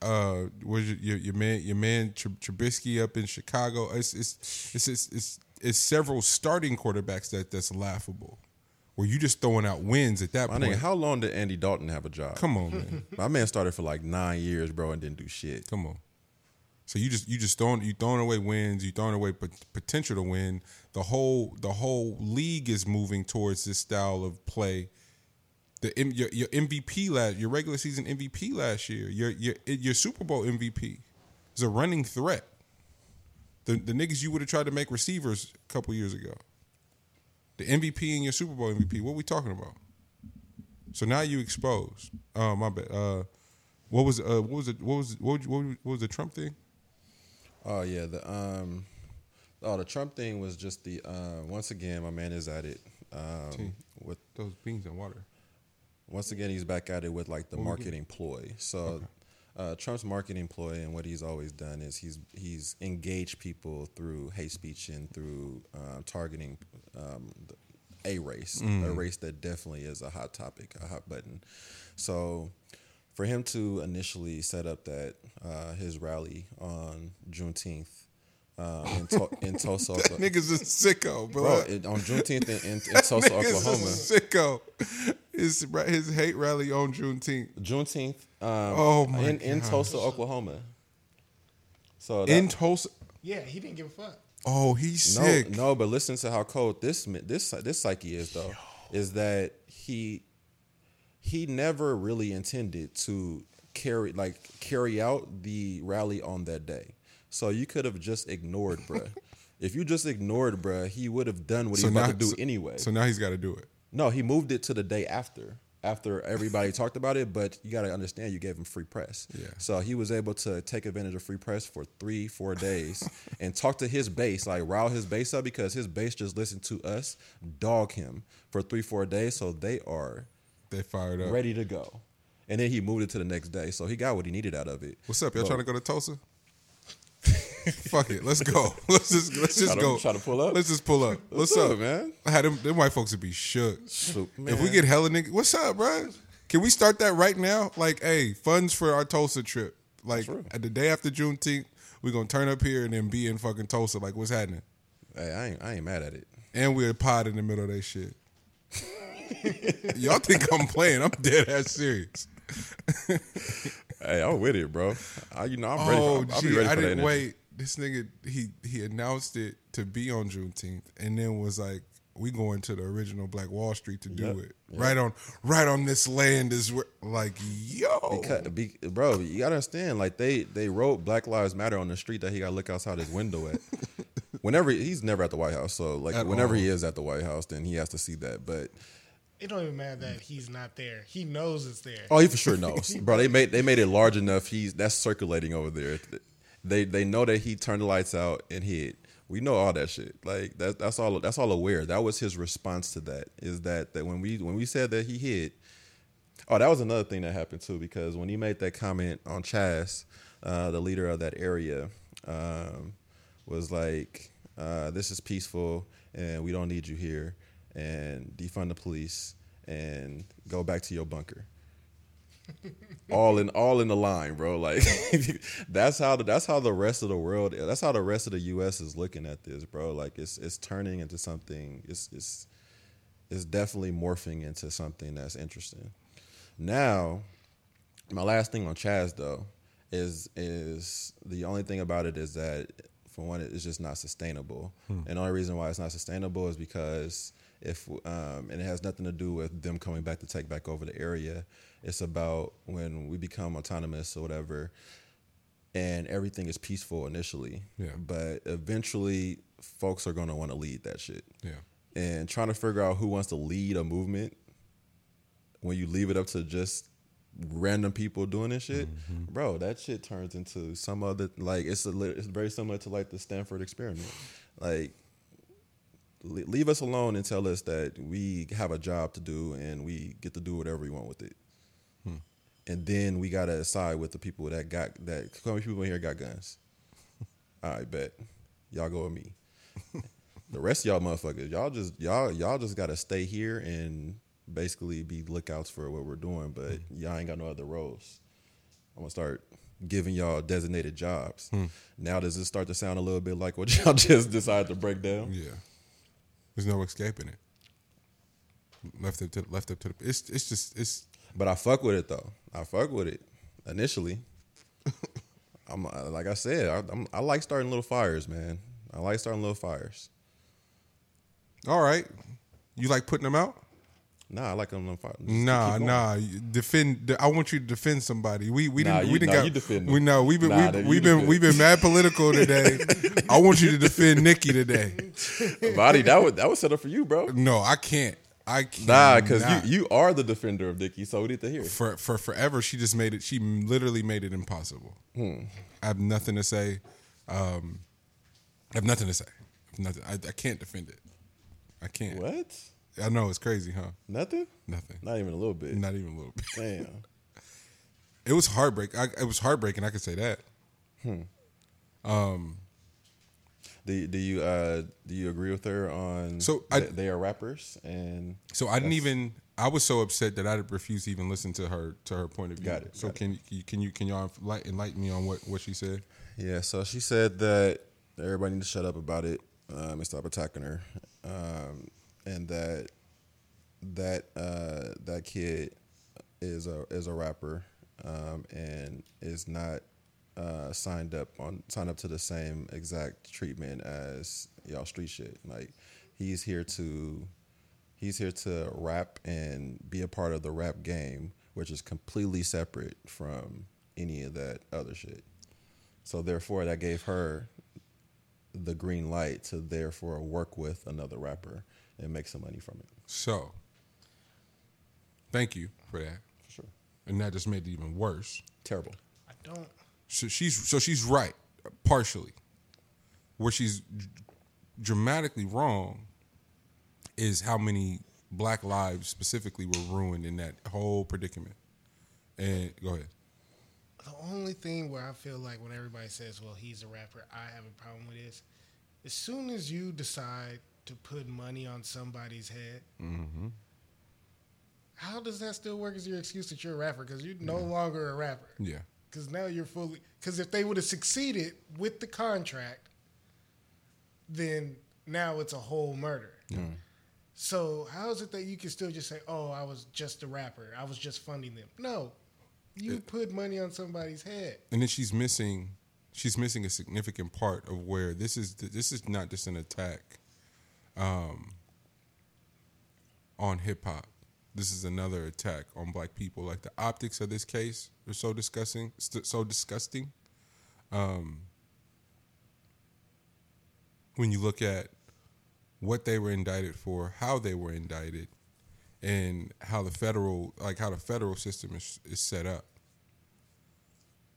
uh, was your, your, your man, your man Trubisky up in Chicago? It's, it's, it's, it's, it's, it's several starting quarterbacks that that's laughable. Where you just throwing out wins at that My point. Nigga, how long did Andy Dalton have a job? Come on, man. My man started for like nine years, bro, and didn't do shit. Come on. So you just you just throwing you throwing away wins, you throwing away pot- potential to win. The whole the whole league is moving towards this style of play. The your, your M V P last your regular season M V P last year, your your your Super Bowl M V P is a running threat. The the niggas you would have tried to make receivers a couple years ago. The M V P and your Super Bowl M V P. What are we talking about? So now you exposed. Oh my bad. Uh, what was uh, what was it? What was what, what was the Trump thing? Oh yeah, the um, oh the Trump thing was just the uh, once again my man is at it um, with those beans and water. Once again he's back at it with like the what marketing ploy. So okay. uh, Trump's marketing ploy and what he's always done is he's he's engaged people through hate speech and through uh, targeting. Um, a race, mm. a race that definitely is a hot topic, a hot button. So for him to initially set up that uh, his rally on Juneteenth uh, in, to- in Tulsa. That Oklahoma. Nigga's a sicko, bro. bro it, on Juneteenth in, in, in Tulsa, Oklahoma. Nigga's a sicko. His, his hate rally on Juneteenth. Juneteenth. Um, oh, my in, in Tulsa, Oklahoma. So that, in Tulsa? Yeah, he didn't give a fuck. Oh, he's no, sick. No, but listen to how cold this this this psyche is, though. Yo. Is that he he never really intended to carry like carry out the rally on that day. So you could have just ignored, bruh. If you just ignored, bruh, he would have done what so he was about to do so, anyway. So now he's got to do it. No, he moved it to the day after. After everybody talked about it, but you got to understand, you gave him free press. Yeah. So he was able to take advantage of free press for three, four days and talk to his base, like rile his base up because his base just listened to us dog him for three, four days. So they are they fired up, ready to go. And then he moved it to the next day. So he got what he needed out of it. What's up? Y'all but, trying to go to Tulsa? Fuck it. Let's go. Let's just let's just try to, go. Try to pull up. Let's just pull up. What's, what's up, up, man? I had them, them white folks would be shook. Shook if we get hella niggas, what's up, bro? Can we start that right now? Like, hey, funds for our Tulsa trip. Like the day after Juneteenth, We're going to turn up here and then be in fucking Tulsa. Like, what's happening? Hey, I ain't, I ain't mad at it. And we're a pod in the middle of that shit. Y'all think I'm playing. I'm dead ass serious. Hey, I'm with it, bro. I, you know, I'm oh, ready for that. Oh, gee, ready I for didn't that wait. This nigga, he he announced it to be on Juneteenth and then was like, we going to the original Black Wall Street to do yep, it. Yep. Right on right on this land is where, like, yo. Because, be, bro, you got to understand, like, they, they wrote Black Lives Matter on the street that he got to look outside his window at. Whenever, he's never at the White House, so, like, at whenever all. He is at the White House, then he has to see that, but... It don't even matter that he's not there. He knows it's there. Oh, he for sure knows. Bro, they made they made it large enough. He's that's circulating over there. They they know that he turned the lights out and hid. We know all that shit. Like that that's all that's all aware. That was his response to that. Is that, that when we when we said that he hid. Oh, that was another thing that happened too, because when he made that comment on Chaz, uh, the leader of that area, um, was like, uh, this is peaceful and we don't need you here. And defund the police and go back to your bunker. all in all in the line, bro. Like that's how the, that's how the rest of the world that's how the rest of the U S is looking at this, bro. Like it's it's turning into something. It's it's it's definitely morphing into something that's interesting. Now, my last thing on Chaz though is is the only thing about it is that for one, it's just not sustainable. Hmm. And the only reason why it's not sustainable is because If um, and it has nothing to do with them coming back to take back over the area. It's about when we become autonomous or whatever, and everything is peaceful initially. Yeah. But eventually, folks are going to want to lead that shit. Yeah. And trying to figure out who wants to lead a movement when you leave it up to just random people doing this shit, mm-hmm. bro, that shit turns into some other like it's a, it's very similar to like the Stanford experiment, like. Leave us alone and tell us that we have a job to do and we get to do whatever we want with it. Hmm. And then we got to side with the people that got that. How many people in here got guns? All right, bet. Y'all go with me. The rest of y'all motherfuckers, y'all just y'all y'all just got to stay here and basically be lookouts for what we're doing, but hmm. y'all ain't got no other roles. I'm going to start giving y'all designated jobs. Hmm. Now does this start to sound a little bit like what y'all just decided to break down? Yeah. There's no escaping it. Left up to left up to the. It's it's just it's. But I fuck with it though. I fuck with it initially. I'm like I said. I, I'm, I like starting little fires, man. I like starting little fires. All right, you like putting them out? Nah, I like them on fire. Just nah, nah. Defend. I want you to defend somebody. We we nah, didn't. You, we didn't nah, got. You defend we no. We've been nah, we, we've been we've been mad political today. I want you to defend Nikki today. Body, that was that was set up for you, bro. No, I can't. I can't. Nah, because you, you are the defender of Nikki. So we need to hear for for forever. She just made it. She literally made it impossible. Hmm. I have nothing to say. Um, I have nothing to say. I nothing. I, I can't defend it. I can't. What? I know, it's crazy, huh? Nothing? Nothing. Not even a little bit. Not even a little bit. Damn. It was heartbreak. I, it was heartbreaking, I could say that. Hmm. Um do, do you uh, do you agree with her on so I, th- they are rappers and So I didn't even I was so upset that I refused to even listen to her to her point of view. Got it. So got can it. can you can y'all enlighten me on what, what she said? Yeah, so she said that everybody needs to shut up about it um, and stop attacking her. Um And that that uh, that kid is a is a rapper um, and is not uh, signed up on signed up to the same exact treatment as y'all street shit. Like he's here to he's here to rap and be a part of the rap game, which is completely separate from any of that other shit. So therefore, that gave her the green light to therefore work with another rapper and make some money from it. So, thank you for that. For sure. And that just made it even worse. Terrible. I don't. So she's so she's right, partially. Where she's dramatically wrong is how many black lives specifically were ruined in that whole predicament. And go ahead. The only thing where I feel like when everybody says, well, he's a rapper, I have a problem with this. As soon as you decide to put money on somebody's head, mm-hmm. how does that still work as your excuse that you're a rapper? Because you're no yeah. longer a rapper. Yeah. Because now you're fully... Because if they would have succeeded with the contract, then now it's a whole murder. Mm. So how is it that you can still just say, oh, I was just a rapper. I was just funding them. No. You it, put money on somebody's head. And then she's missing... She's missing a significant part of where this is... This is not just an attack um, on hip-hop. This is another attack on black people. Like, the optics of this case are so disgusting. St- so disgusting. Um, when you look at what they were indicted for, how they were indicted, and how the federal, like how the federal system is, is set up,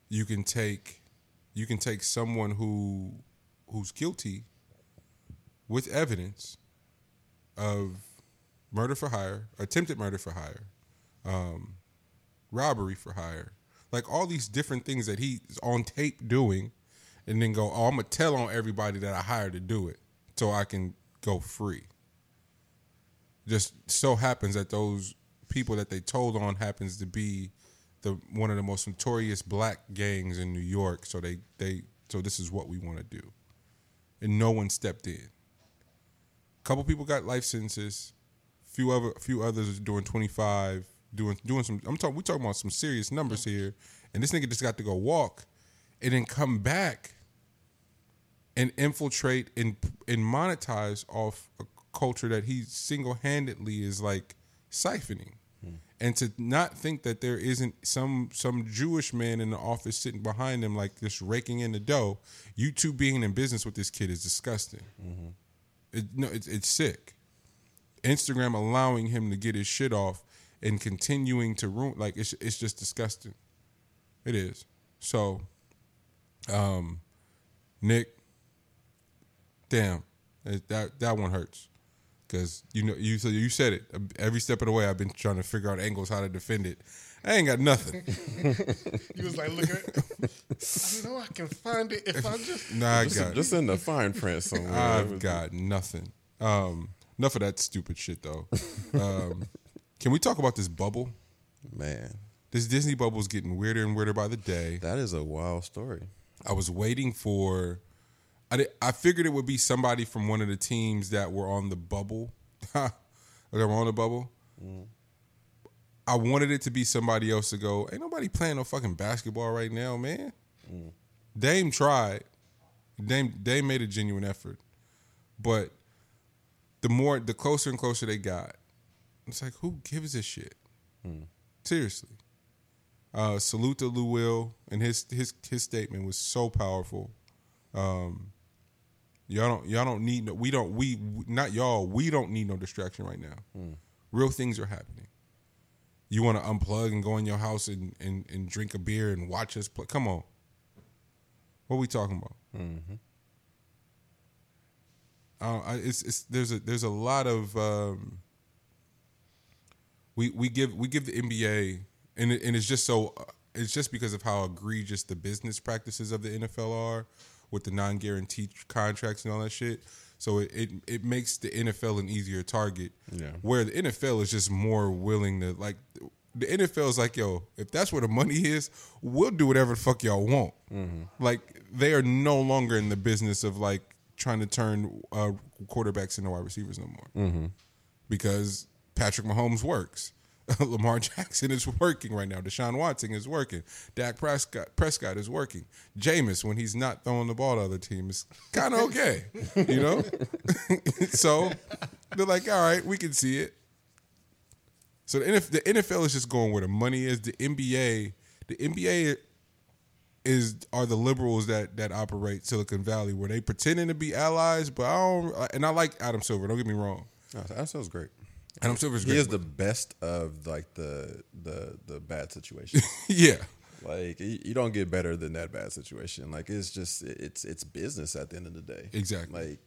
you can take, you can take someone who, who's guilty with evidence of murder for hire, attempted murder for hire, um, robbery for hire. Like all these different things that he's on tape doing, and then go, oh, I'm going to tell on everybody that I hired to do it so I can go free. Just so happens that those people that they told on happens to be the one of the most notorious black gangs in New York. So they, they so this is what we want to do. And no one stepped in. A couple people got life sentences. Few other, few others doing twenty-five, doing doing some. I'm talking. We talking about some serious numbers here, and this nigga just got to go walk, and then come back, and infiltrate and and monetize off a culture that he single handedly is like siphoning, hmm. and to not think that there isn't some some Jewish man in the office sitting behind him like just raking in the dough. You two being in business with this kid is disgusting. Mm-hmm. It, no, it, it's sick. Instagram allowing him to get his shit off and continuing to ruin, like it's it's just disgusting. It is. So, um, Nick, damn, that that one hurts because you know you so you said it every step of the way. I've been trying to figure out angles how to defend it. I ain't got nothing. He was like, look at I know I can find it if I just nah, I just, got just in the fine print somewhere. I've got nothing. Um. Enough of that stupid shit, though. Um, can we talk about this bubble? Man. This Disney bubble is getting weirder and weirder by the day. That is a wild story. I was waiting for... I, did, I figured it would be somebody from one of the teams that were on the bubble. that were on the bubble. Mm. I wanted it to be somebody else to go, ain't nobody playing no fucking basketball right now, man. Mm. Dame tried. Dame, Dame made a genuine effort. But... The more, the closer and closer they got, it's like, who gives a shit? Mm. Seriously. Uh, salute to Lou Will, and his his his statement was so powerful. Um, y'all don't y'all don't need no we don't we not y'all we don't need no distraction right now. Mm. Real things are happening. You want to unplug and go in your house and, and and drink a beer and watch us play? Come on. What are we talking about? Mm-hmm. Uh, it's, it's, there's a there's a lot of um, we we give we give the N B A and it, and it's just so it's just because of how egregious the business practices of the N F L are with the non-guaranteed contracts and all that shit. So it it, it makes the N F L an easier target. Yeah. Where the N F L is just more willing to like the N F L is like, yo, if that's where the money is, we'll do whatever the fuck y'all want. Mm-hmm. Like they are no longer in the business of like. Trying to turn uh, quarterbacks into wide receivers no more mm-hmm. because Patrick Mahomes works. Lamar Jackson is working right now. Deshaun Watson is working. Dak Prescott, Prescott is working. Jameis, when he's not throwing the ball to the other team, is kind of okay, you know? So they're like, all right, we can see it. So the N F L, the N F L is just going where the money is. The N B A, the N B A Is are the liberals that that operate Silicon Valley where they pretending to be allies, but I don't. And I like Adam Silver. Don't get me wrong. Oh, that sounds great. Adam Silver's great. He is the best of like the the the bad situation. Yeah, like you don't get better than that bad situation. Like it's just it's it's business at the end of the day. Exactly. Like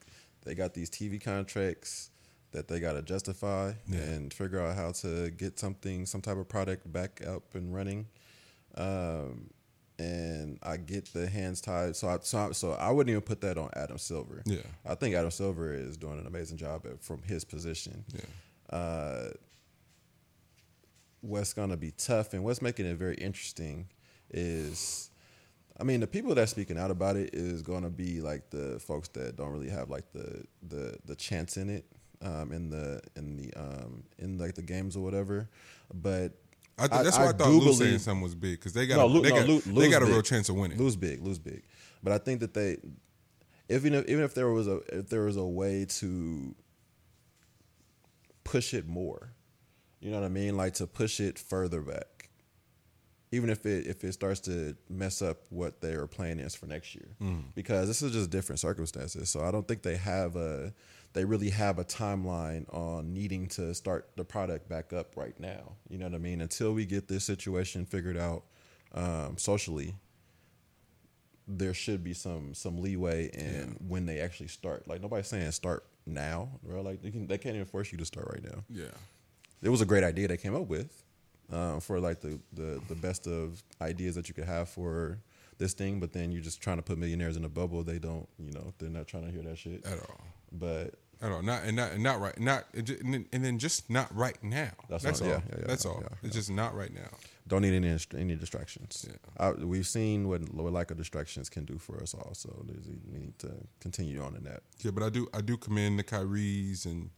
they got these T V contracts that they got to justify yeah. and figure out how to get something, some type of product back up and running. Um. And I get the hands tied. So I, so I so I wouldn't even put that on Adam Silver. Yeah, I think Adam Silver is doing an amazing job at, from his position. Yeah, uh, what's gonna be tough and what's making it very interesting is, I mean, the people that's speaking out about it is gonna be like the folks that don't really have like the the the chance in it, um, in the in the um, in like the games or whatever. But I th- that's I, why I, I thought Lou saying something was big because they got no, a, Lou, they, no, got, Lou, they got a real big. chance of winning. Lou's big, Lou's big. But I think that they, if, even if even if there was a if there was a way to push it more, you know what I mean, like to push it further back. Even if it if it starts to mess up what their plan is for next year, mm. because this is just different circumstances. So I don't think they have a they really have a timeline on needing to start the product back up right now. You know what I mean? Until we get this situation figured out um, socially, there should be some some leeway in yeah. when they actually start. Like nobody's saying start now, bro. Like they can, they can't even force you to start right now. Yeah, it was a great idea they came up with. Um, for like the, the, the best of ideas that you could have for this thing, but then you're just trying to put millionaires in a bubble. They don't, you know, they're not trying to hear that shit at all. But at all, not and not not right, not and then just not right now. That's, that's all. Yeah, yeah, yeah, that's yeah, all. Yeah, yeah. It's just not right now. Don't need any any distractions. Yeah. I, we've seen what lack of distractions can do for us all. So there's, we need to continue on in that. Yeah, but I do I do commend the Kyries and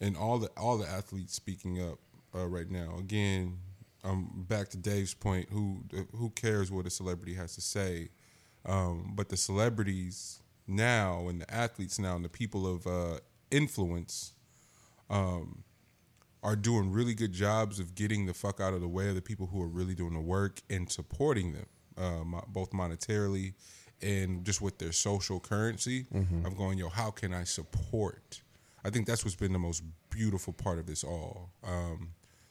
and all the all the athletes speaking up. Uh, right now, again, I'm back to Dave's point. Who who cares what a celebrity has to say? Um, but the celebrities now, and the athletes now, and the people of uh, influence, um, are doing really good jobs of getting the fuck out of the way of the people who are really doing the work and supporting them, uh, both monetarily and just with their social currency. Mm-hmm. I'm going, yo, how can I support? I think that's what's been the most beautiful part of this all. Um,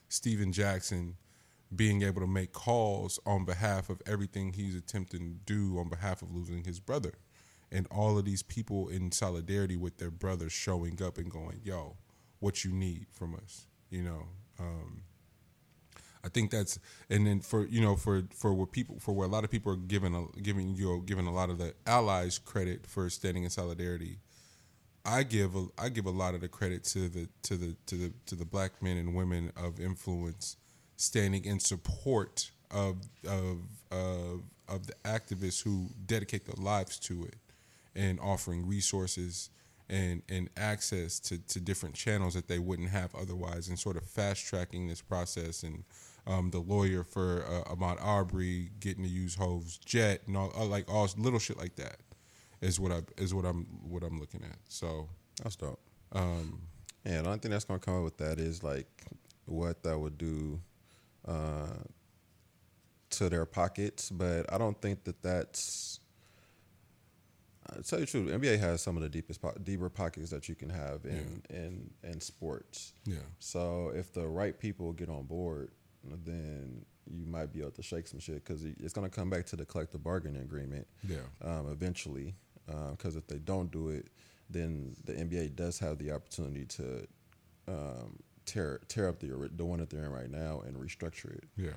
Steven Jackson being able to make calls on behalf of everything he's attempting to do on behalf of losing his brother. And all of these people in solidarity with their brother showing up and going, yo, what you need from us, you know? Um, I think that's, and then for, you know, for, for what people, for where a lot of people are giving, a, giving, you know, giving a lot of the allies credit for standing in solidarity. I give a, I give a lot of the credit to the to the to the to the black men and women of influence standing in support of of of of the activists who dedicate their lives to it and offering resources and and access to, to different channels that they wouldn't have otherwise and sort of fast tracking this process and um, the lawyer for uh, Ahmaud Arbery getting to use Hov's jet and all like all little shit like that. Is what I is what I'm what I'm looking at. So that's dope. Um, yeah, the only thing that's gonna come up with that is like what that would do uh, to their pockets. But I don't think that that's. I'll tell you the truth, N B A has some of the deepest, po- deeper pockets that you can have in, yeah. in in sports. Yeah. So if the right people get on board, then you might be able to shake some shit because it's going to come back to the collective bargaining agreement yeah. um, eventually because uh, if they don't do it, then the N B A does have the opportunity to um, tear tear up the the one that they're in right now and restructure it yeah.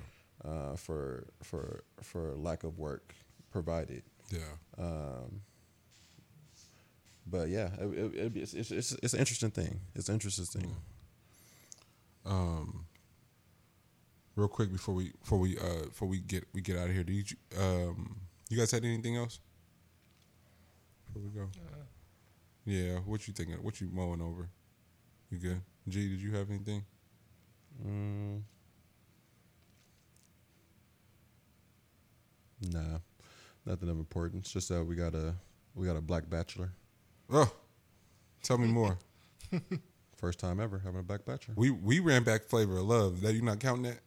uh, for for for lack of work provided. Yeah. Um, but, yeah, it, it, it's, it's, it's, it's an interesting thing. It's an interesting thing. Yeah. Um. Real quick before we before we uh, before we get we get out of here, do you um, you guys had anything else? Before we go, uh, yeah. What you thinking? What you mowing over? You good? G, did you have anything? Um, nah, nothing of importance. Just that we got a we got a black bachelor. Oh, tell me more. First time ever having a black bachelor. We we ran back Flavor of Love. That you not counting that?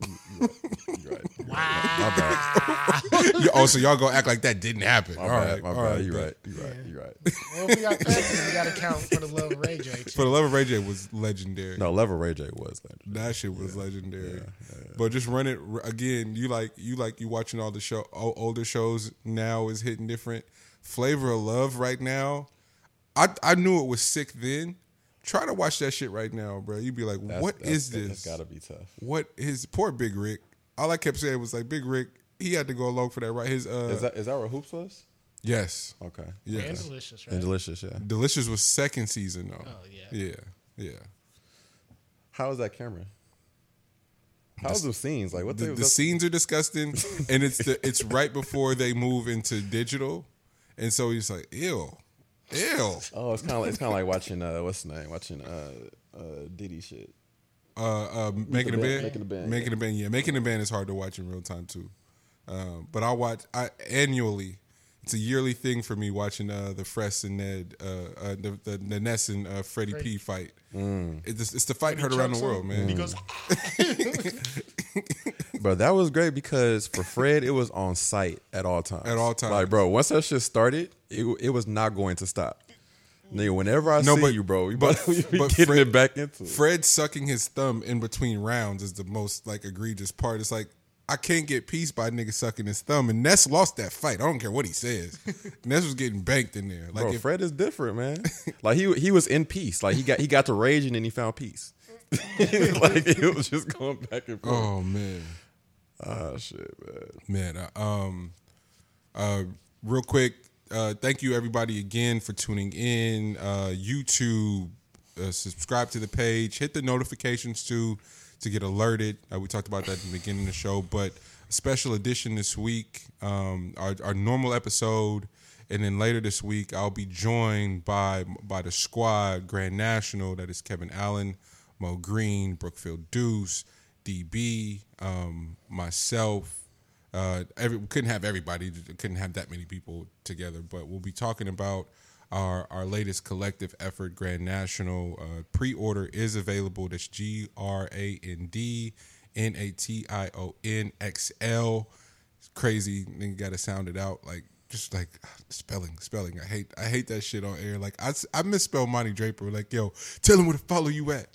You're right. You're right. You're wow. Right. My bad. Oh, so y'all gonna act like that didn't happen. My all bad, right. My all bad. Right. You're right. You're right. You're right. Well, we got practice. We got to count For the Love of Ray J. Too. For the Love of Ray J was legendary. No, Love of Ray J was legendary. That shit was yeah. legendary. Yeah. Yeah. But just run it again. You like you like you watching all the show older shows now is hitting different. Flavor of Love right now. I I knew it was sick then. Try to watch that shit right now, bro. You'd be like, that's, what that's, is this? That's gotta be tough. What is poor Big Rick? All I kept saying was like Big Rick, he had to go along for that, right? His uh Is that is that where Hoops was? Yes. Okay. Yeah. And Delicious, right? And Delicious, yeah. Delicious was second season though. Oh yeah. Yeah. Yeah. How is that Cameron? How's the scenes? Like what the, the, the scenes are disgusting, and it's the it's right before they move into digital, and so he's like, ew, ew. Oh, it's kind of it's kind of like watching uh, what's the name? Watching uh, uh, Diddy shit. Uh, uh, making the band, making the band, making the band. Yeah, making the band is hard to watch in real time too. Um, but I watch I annually. It's a yearly thing for me watching uh, the Fresh and Ned, uh, uh, the, the, the Ness and uh, Freddie Great. P fight. Mm. It's, it's the fight heard around the world, man. Mm. He goes, bro, that was great because for Fred, it was on site at all times. At all times, like bro, once that shit started, it it was not going to stop. Nigga, whenever I no, see but, you, bro, you but, be but getting Fred, it back into. Fred sucking his thumb in between rounds is the most like egregious part. It's like, I can't get peace by a nigga sucking his thumb. And Ness lost that fight. I don't care what he says. Ness was getting banked in there. Like, bro, if, Fred is different, man. Like he he was in peace. Like he got he got to rage and then he found peace. Like it was just going back and forth. Oh man. Ah shit, man. Man, uh, um, uh, real quick. Uh, thank you everybody again for tuning in. Uh, YouTube, uh, subscribe to the page. Hit the notifications too, to get alerted. Uh, we talked about that at the beginning of the show, but special edition this week, um, our, our normal episode, and then later this week, I'll be joined by by the squad, Grand National, that is Kevin Allen, Mo Green, Brookfield Deuce, D B, um, myself. Uh, every, couldn't have everybody, couldn't have that many people together, but we'll be talking about Our our latest collective effort, Grand National. Uh, pre-order is available. That's G R A N D N A T I O N X L. It's crazy. Then you got to sound it out. Like, just like spelling, spelling. I hate I hate that shit on air. Like, I, I misspell Monty Draper. Like, yo, tell him where to follow you at.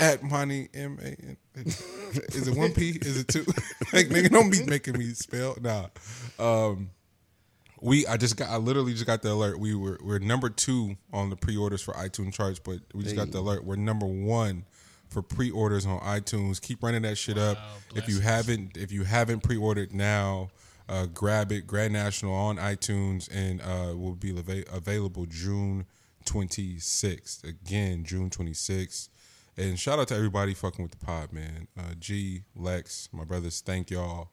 At Monty, M A N. Is it one P? Is it two? Like, nigga, don't be making me spell. Nah. Um. We I just got I literally just got the alert. We were we're number two on the pre-orders for iTunes charts, but we just hey. got the alert. We're number one for pre-orders on iTunes. Keep running that shit wow, up. Blessings. If you haven't if you haven't pre-ordered now, uh, grab it. Grand National on iTunes, and uh, will be av- available June twenty-sixth. Again, June twenty-sixth. And shout out to everybody fucking with the pod, man. Uh, G, Lex, my brothers, thank y'all.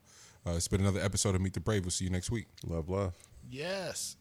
Uh, it's been another episode of Meet the Brave. We'll see you next week. Love, love. Yes.